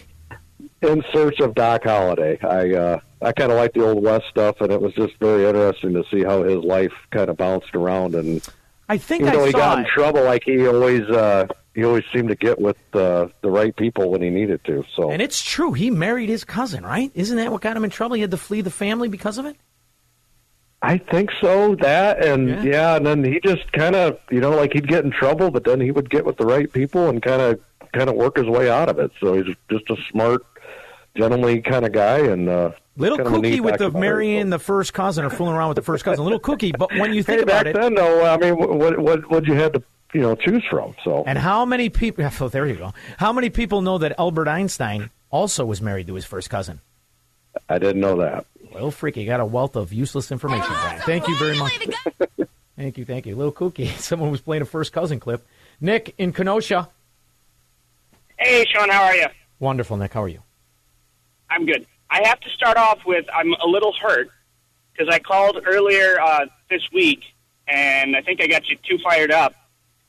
In Search of Doc Holliday. I uh, I kind of like the Old West stuff, and it was just very interesting to see how his life kind of bounced around. And I think even I though he saw got in it. trouble, like he always uh, he always seemed to get with uh, the right people when he needed to. So and it's true, he married his cousin, right? Isn't that what got him in trouble? He had to flee the family because of it. I think so, that, and yeah. yeah, and then he just kind of, you know, like he'd get in trouble, but then he would get with the right people and kind of kind of work his way out of it. So he's just a smart, gentlemanly kind of guy. And uh, little kooky with the marrying the first cousin or fooling around with the first cousin. A little kooky, but when you think hey, about it. Back then, though, I mean, what what what you had to, you know, choose from. So. And how many people, oh, there you go, how many people know that Albert Einstein also was married to his first cousin? I didn't know that. Well, freaky, you got a wealth of useless information. Brian. Thank you very much. Thank you, thank you. Little kooky. Someone was playing a first cousin clip. Nick in Kenosha. Hey, Sean, how are you? Wonderful, Nick. How are you? I'm good. I have to start off with I'm a little hurt because I called earlier uh, this week, and I think I got you too fired up.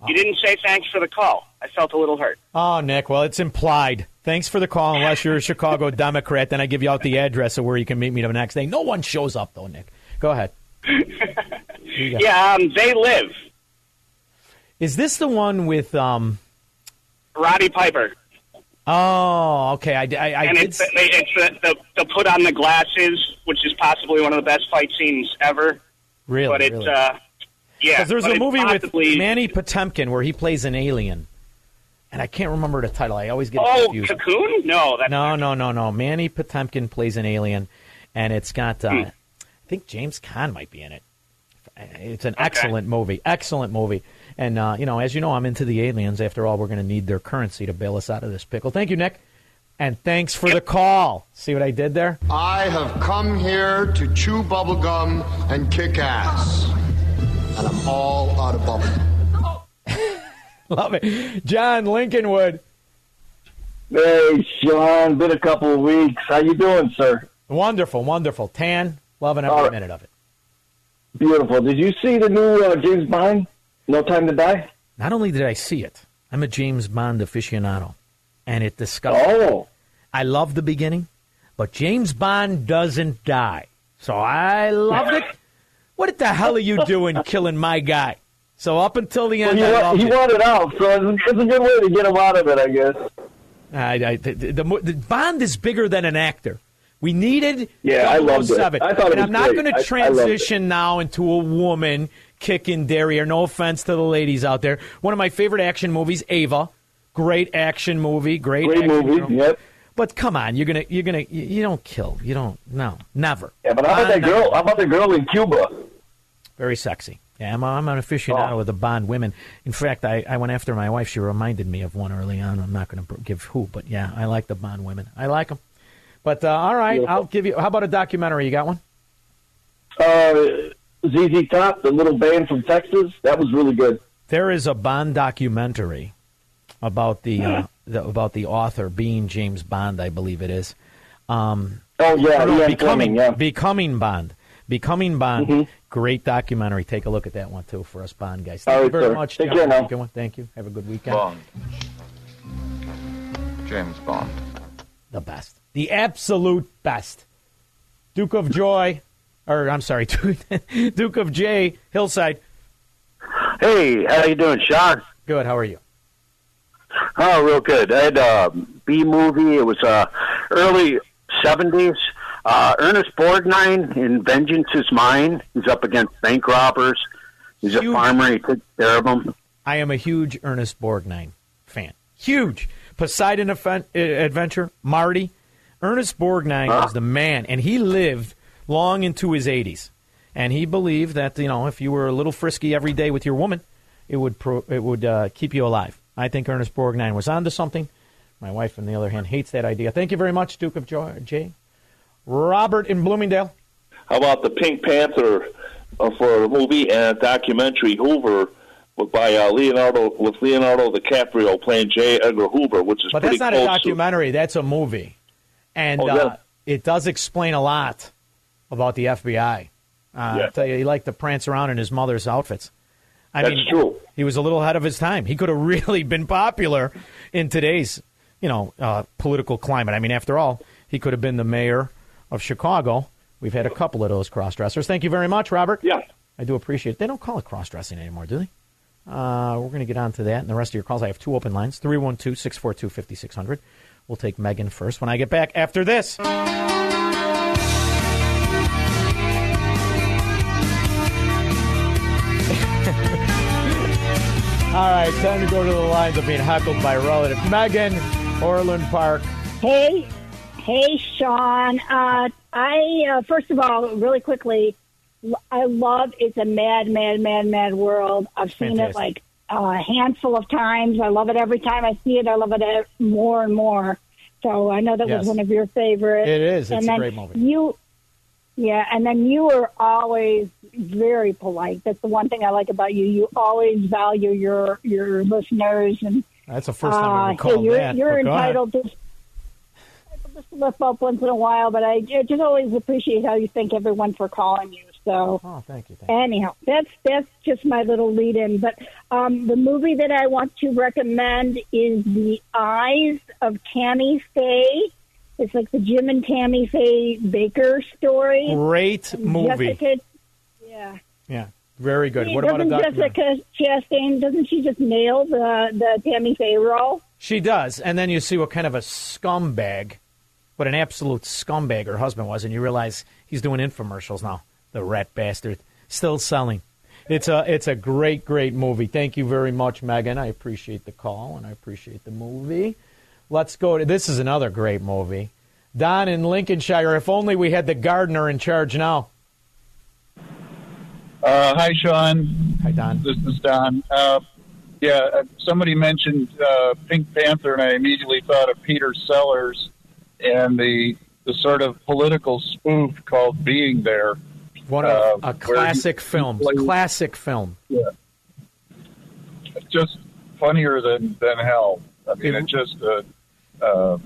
Oh. You didn't say thanks for the call. I felt a little hurt. Oh, Nick, well, it's implied. Thanks for the call, unless you're a Chicago Democrat. Then I give you out the address of where you can meet me the next day. No one shows up, though, Nick. Go ahead. yeah, um, They Live. Is this the one with... Um... Roddy Piper. Oh, okay. I, I, I and did... it's, it's the, the, the put on the glasses, which is possibly one of the best fight scenes ever. Really? But it's... Really? Uh, yeah. Because there's a movie possibly... with Manny Potemkin where he plays an alien. And I can't remember the title. I always get oh, confused. Oh, Cocoon? No. That's no, no, no, no. Manny Potemkin plays an alien, and it's got, uh, hmm. I think James Caan might be in it. It's an okay. excellent movie. Excellent movie. And, uh, you know, as you know, I'm into the aliens. After all, we're going to need their currency to bail us out of this pickle. Thank you, Nick. And thanks for the call. See what I did there? I have come here to chew bubblegum and kick ass. And I'm all out of bubblegum. Love it. John Lincolnwood. Hey, Sean, been a couple of weeks. How you doing, sir? Wonderful, wonderful. Tan, loving every right. minute of it. Beautiful. Did you see the new uh, James Bond, No Time to Die? Not only did I see it, I'm a James Bond aficionado, and it disgusts oh. me. I love the beginning, but James Bond doesn't die, so I loved it. What the hell are you doing killing my guy? So up until the end, well, I loved he it. He wanted out, so it's a good way to get him out of it, I guess. I, I, the, the, the Bond is bigger than an actor. We needed yeah, I loved it. I thought it was great. And I'm not going to transition now into a woman kicking derriere. No offense to the ladies out there. One of my favorite action movies, Ava. Great action movie. Great, great action movie. Film. Yep. But come on, you're gonna, you're gonna, you, you don't kill. You don't. No, never. Yeah, but how about that girl? How about the girl in Cuba? Very sexy. Yeah, I'm, I'm an aficionado oh. of the Bond women. In fact, I, I went after my wife. She reminded me of one early on. I'm not going to give who, but yeah, I like the Bond women. I like them. But uh, all right, Beautiful. I'll give you. How about a documentary? You got one? Uh, Z Z Top, the little band from Texas. That was really good. There is a Bond documentary about the, yeah. uh, the about the author being James Bond, I believe it is. Um, oh yeah, no, becoming yeah. becoming Bond. Becoming Bond, mm-hmm. great documentary. Take a look at that one, too, for us Bond guys. Thank All you very sir. much. Take care now. Good one. Thank you. Have a good weekend. Bond. James Bond. The best. The absolute best. Duke of Joy, or I'm sorry, Duke of J, Hillside. Hey, how you doing, Sean? Good. How are you? Oh, real good. I had a B-movie. It was uh, early seventies. Uh, Ernest Borgnine in Vengeance Is Mine. He's up against bank robbers. He's huge. A farmer. He takes care of them. I am a huge Ernest Borgnine fan. Huge. Poseidon Adventure, Marty. Ernest Borgnine huh? was the man, and he lived long into his eighties. And he believed that, you know, if you were a little frisky every day with your woman, it would, pro- it would uh, keep you alive. I think Ernest Borgnine was onto something. My wife, on the other hand, hates that idea. Thank you very much, Duke of Joy, Jay. Robert in Bloomingdale. How about the Pink Panther uh, for a movie and a documentary, Hoover, by uh, Leonardo with Leonardo DiCaprio playing J. Edgar Hoover, which is but pretty But that's not a documentary. To... That's a movie. And oh, yeah. uh, it does explain a lot about the F B I. Uh, yeah. I'll tell you, he liked to prance around in his mother's outfits. I that's mean, true. He was a little ahead of his time. He could have really been popular in today's, you know, uh, political climate. I mean, after all, he could have been the mayor of Chicago. We've had a couple of those cross-dressers. Thank you very much, Robert. Yeah. I do appreciate it. They don't call it cross-dressing anymore, do they? Uh, we're going to get on to that and the rest of your calls. I have two open lines, three one two, six four two, five six zero zero. We'll take Megan first when I get back after this. All right, time to go to the lines of being heckled by relatives. Megan, Orland Park. Hey. Hey, Sean. Uh, I uh, first of all, really quickly, I love It's a Mad, Mad, Mad, Mad World. I've seen Fantastic. it like a handful of times. I love it every time I see it. I love it more and more. So I know that yes. was one of your favorites. It is. It's a great movie. You, yeah, and then you are always very polite. That's the one thing I like about you. You always value your your listeners, and that's the first time I uh, recall hey, you're, that. You're entitled to. Just slip up once in a while, but I just always appreciate how you thank everyone for calling you. So, oh, thank you. Thank anyhow, that's that's just my little lead-in. But um, the movie that I want to recommend is The Eyes of Tammy Faye. It's like the Jim and Tammy Faye Baker story. Great movie. Jessica, yeah. Yeah. Very good. See, what about a documentary? Jessica Chastain? Doesn't she just nail the the Tammy Faye role? She does, and then you see what kind of a scumbag. What an absolute scumbag her husband was, and you realize he's doing infomercials now. The rat bastard. Still selling. It's a it's a great, great movie. Thank you very much, Megan. I appreciate the call, and I appreciate the movie. Let's go to, this is another great movie. Don in Lincolnshire, if only we had the gardener in charge now. Uh, hi, Sean. Hi, Don. This is Don. Uh, yeah, somebody mentioned uh, Pink Panther, and I immediately thought of Peter Sellers. And the the sort of political spoof called Being There. One of uh, a classic film. Classic film. Yeah. Just funnier than, than hell. I mean, it, it just... Uh, uh,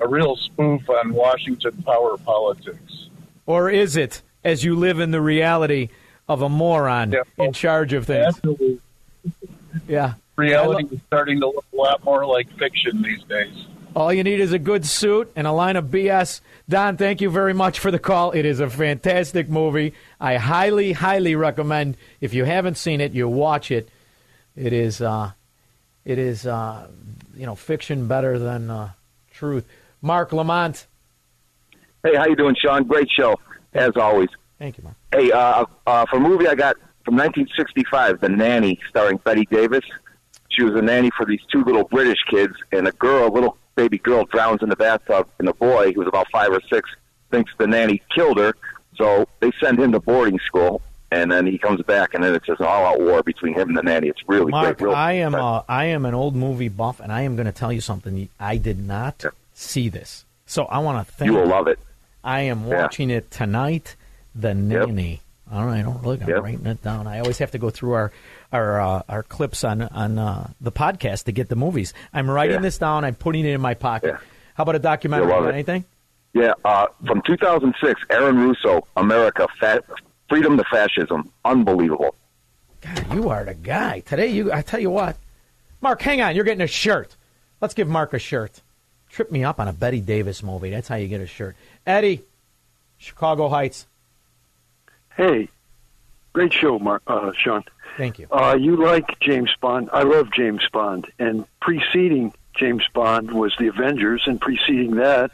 a real spoof on Washington power politics. Or is it, as you live in the reality of a moron yeah, in charge of things? Absolutely. Yeah. Reality lo- is starting to look a lot more like fiction these days. All you need is a good suit and a line of B S. Don, thank you very much for the call. It is a fantastic movie. I highly, highly recommend. If you haven't seen it, you watch it. It is, uh, it is, uh, you know, fiction better than uh, truth. Mark Lamont. Hey, how you doing, Sean? Great show, as always. Thank you, Mark. Hey, uh, uh, for a movie I got from nineteen sixty-five, The Nanny, starring Betty Davis. She was a nanny for these two little British kids, and a girl, a little baby girl, drowns in the bathtub, and the boy, who was about five or six, thinks the nanny killed her, so they send him to boarding school, and then he comes back, and then it's just an all-out war between him and the nanny. It's really Mark, great. Real I am a, I am an old movie buff, and I am going to tell you something. I did not yeah. see this, so I want to thank you. You will love it. I am watching yeah. it tonight, The Nanny. Yep. All right, don't look. I'm yep. writing it down. I always have to go through our our uh, our clips on on uh, the podcast to get the movies. I'm writing yeah. this down. I'm putting it in my pocket. Yeah. How about a documentary or anything? Yeah, uh, from two thousand six, Aaron Russo, America, Fat, Freedom to Fascism. Unbelievable. God, you are the guy. Today, you. I tell you what. Mark, hang on. You're getting a shirt. Let's give Mark a shirt. Trip me up on a Betty Davis movie. That's how you get a shirt. Eddie, Chicago Heights. Hey, great show, Mark, uh, Sean. Thank you. Uh, you like James Bond. I love James Bond. And preceding James Bond was The Avengers, and preceding that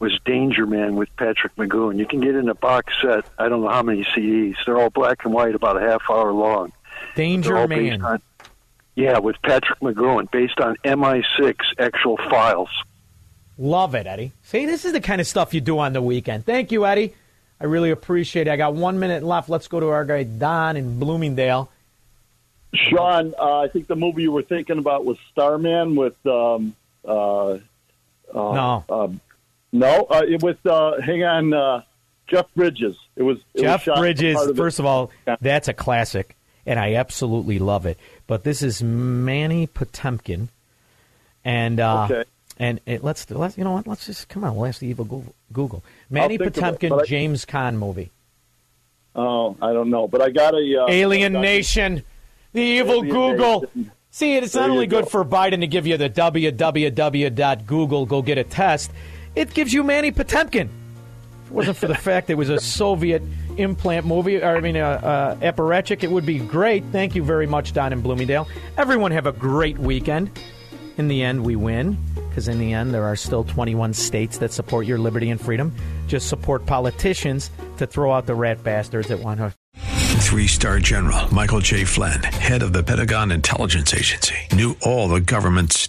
was Danger Man with Patrick McGoohan. You can get in a box set, I don't know how many C Ds. They're all black and white, about a half hour long. Danger Man. On, yeah, with Patrick McGoohan, based on M I six actual files. Love it, Eddie. See, this is the kind of stuff you do on the weekend. Thank you, Eddie. I really appreciate it. I got one minute left. Let's go to our guy Don in Bloomingdale. Sean, uh, I think the movie you were thinking about was Starman with um, uh, uh, no, um, no, uh, it was uh, hang on, uh, Jeff Bridges. It was it Jeff was Bridges. Of first it. of all, that's a classic, and I absolutely love it. But this is Manny Potemkin, and uh, okay. and it, let's let's you know what? Let's just come on. We'll ask the evil Google. Google. Manny Potemkin, it, I, James Caan movie. Oh, I don't know, but I got a... Uh, Alien Nation, the evil Alien Google. Nation. See, it's not only good go. for Biden to give you the w w w dot google, go get a test, it gives you Manny Potemkin. If it wasn't for the fact it was a Soviet implant movie, or I mean, uh, uh, apparatchik, it would be great. Thank you very much, Don in Bloomingdale. Everyone have a great weekend. In the end, we win, because in the end, there are still twenty-one states that support your liberty and freedom. Just support politicians to throw out the rat bastards that want to. Three-star general Michael J. Flynn, head of the Pentagon Intelligence Agency, knew all the government's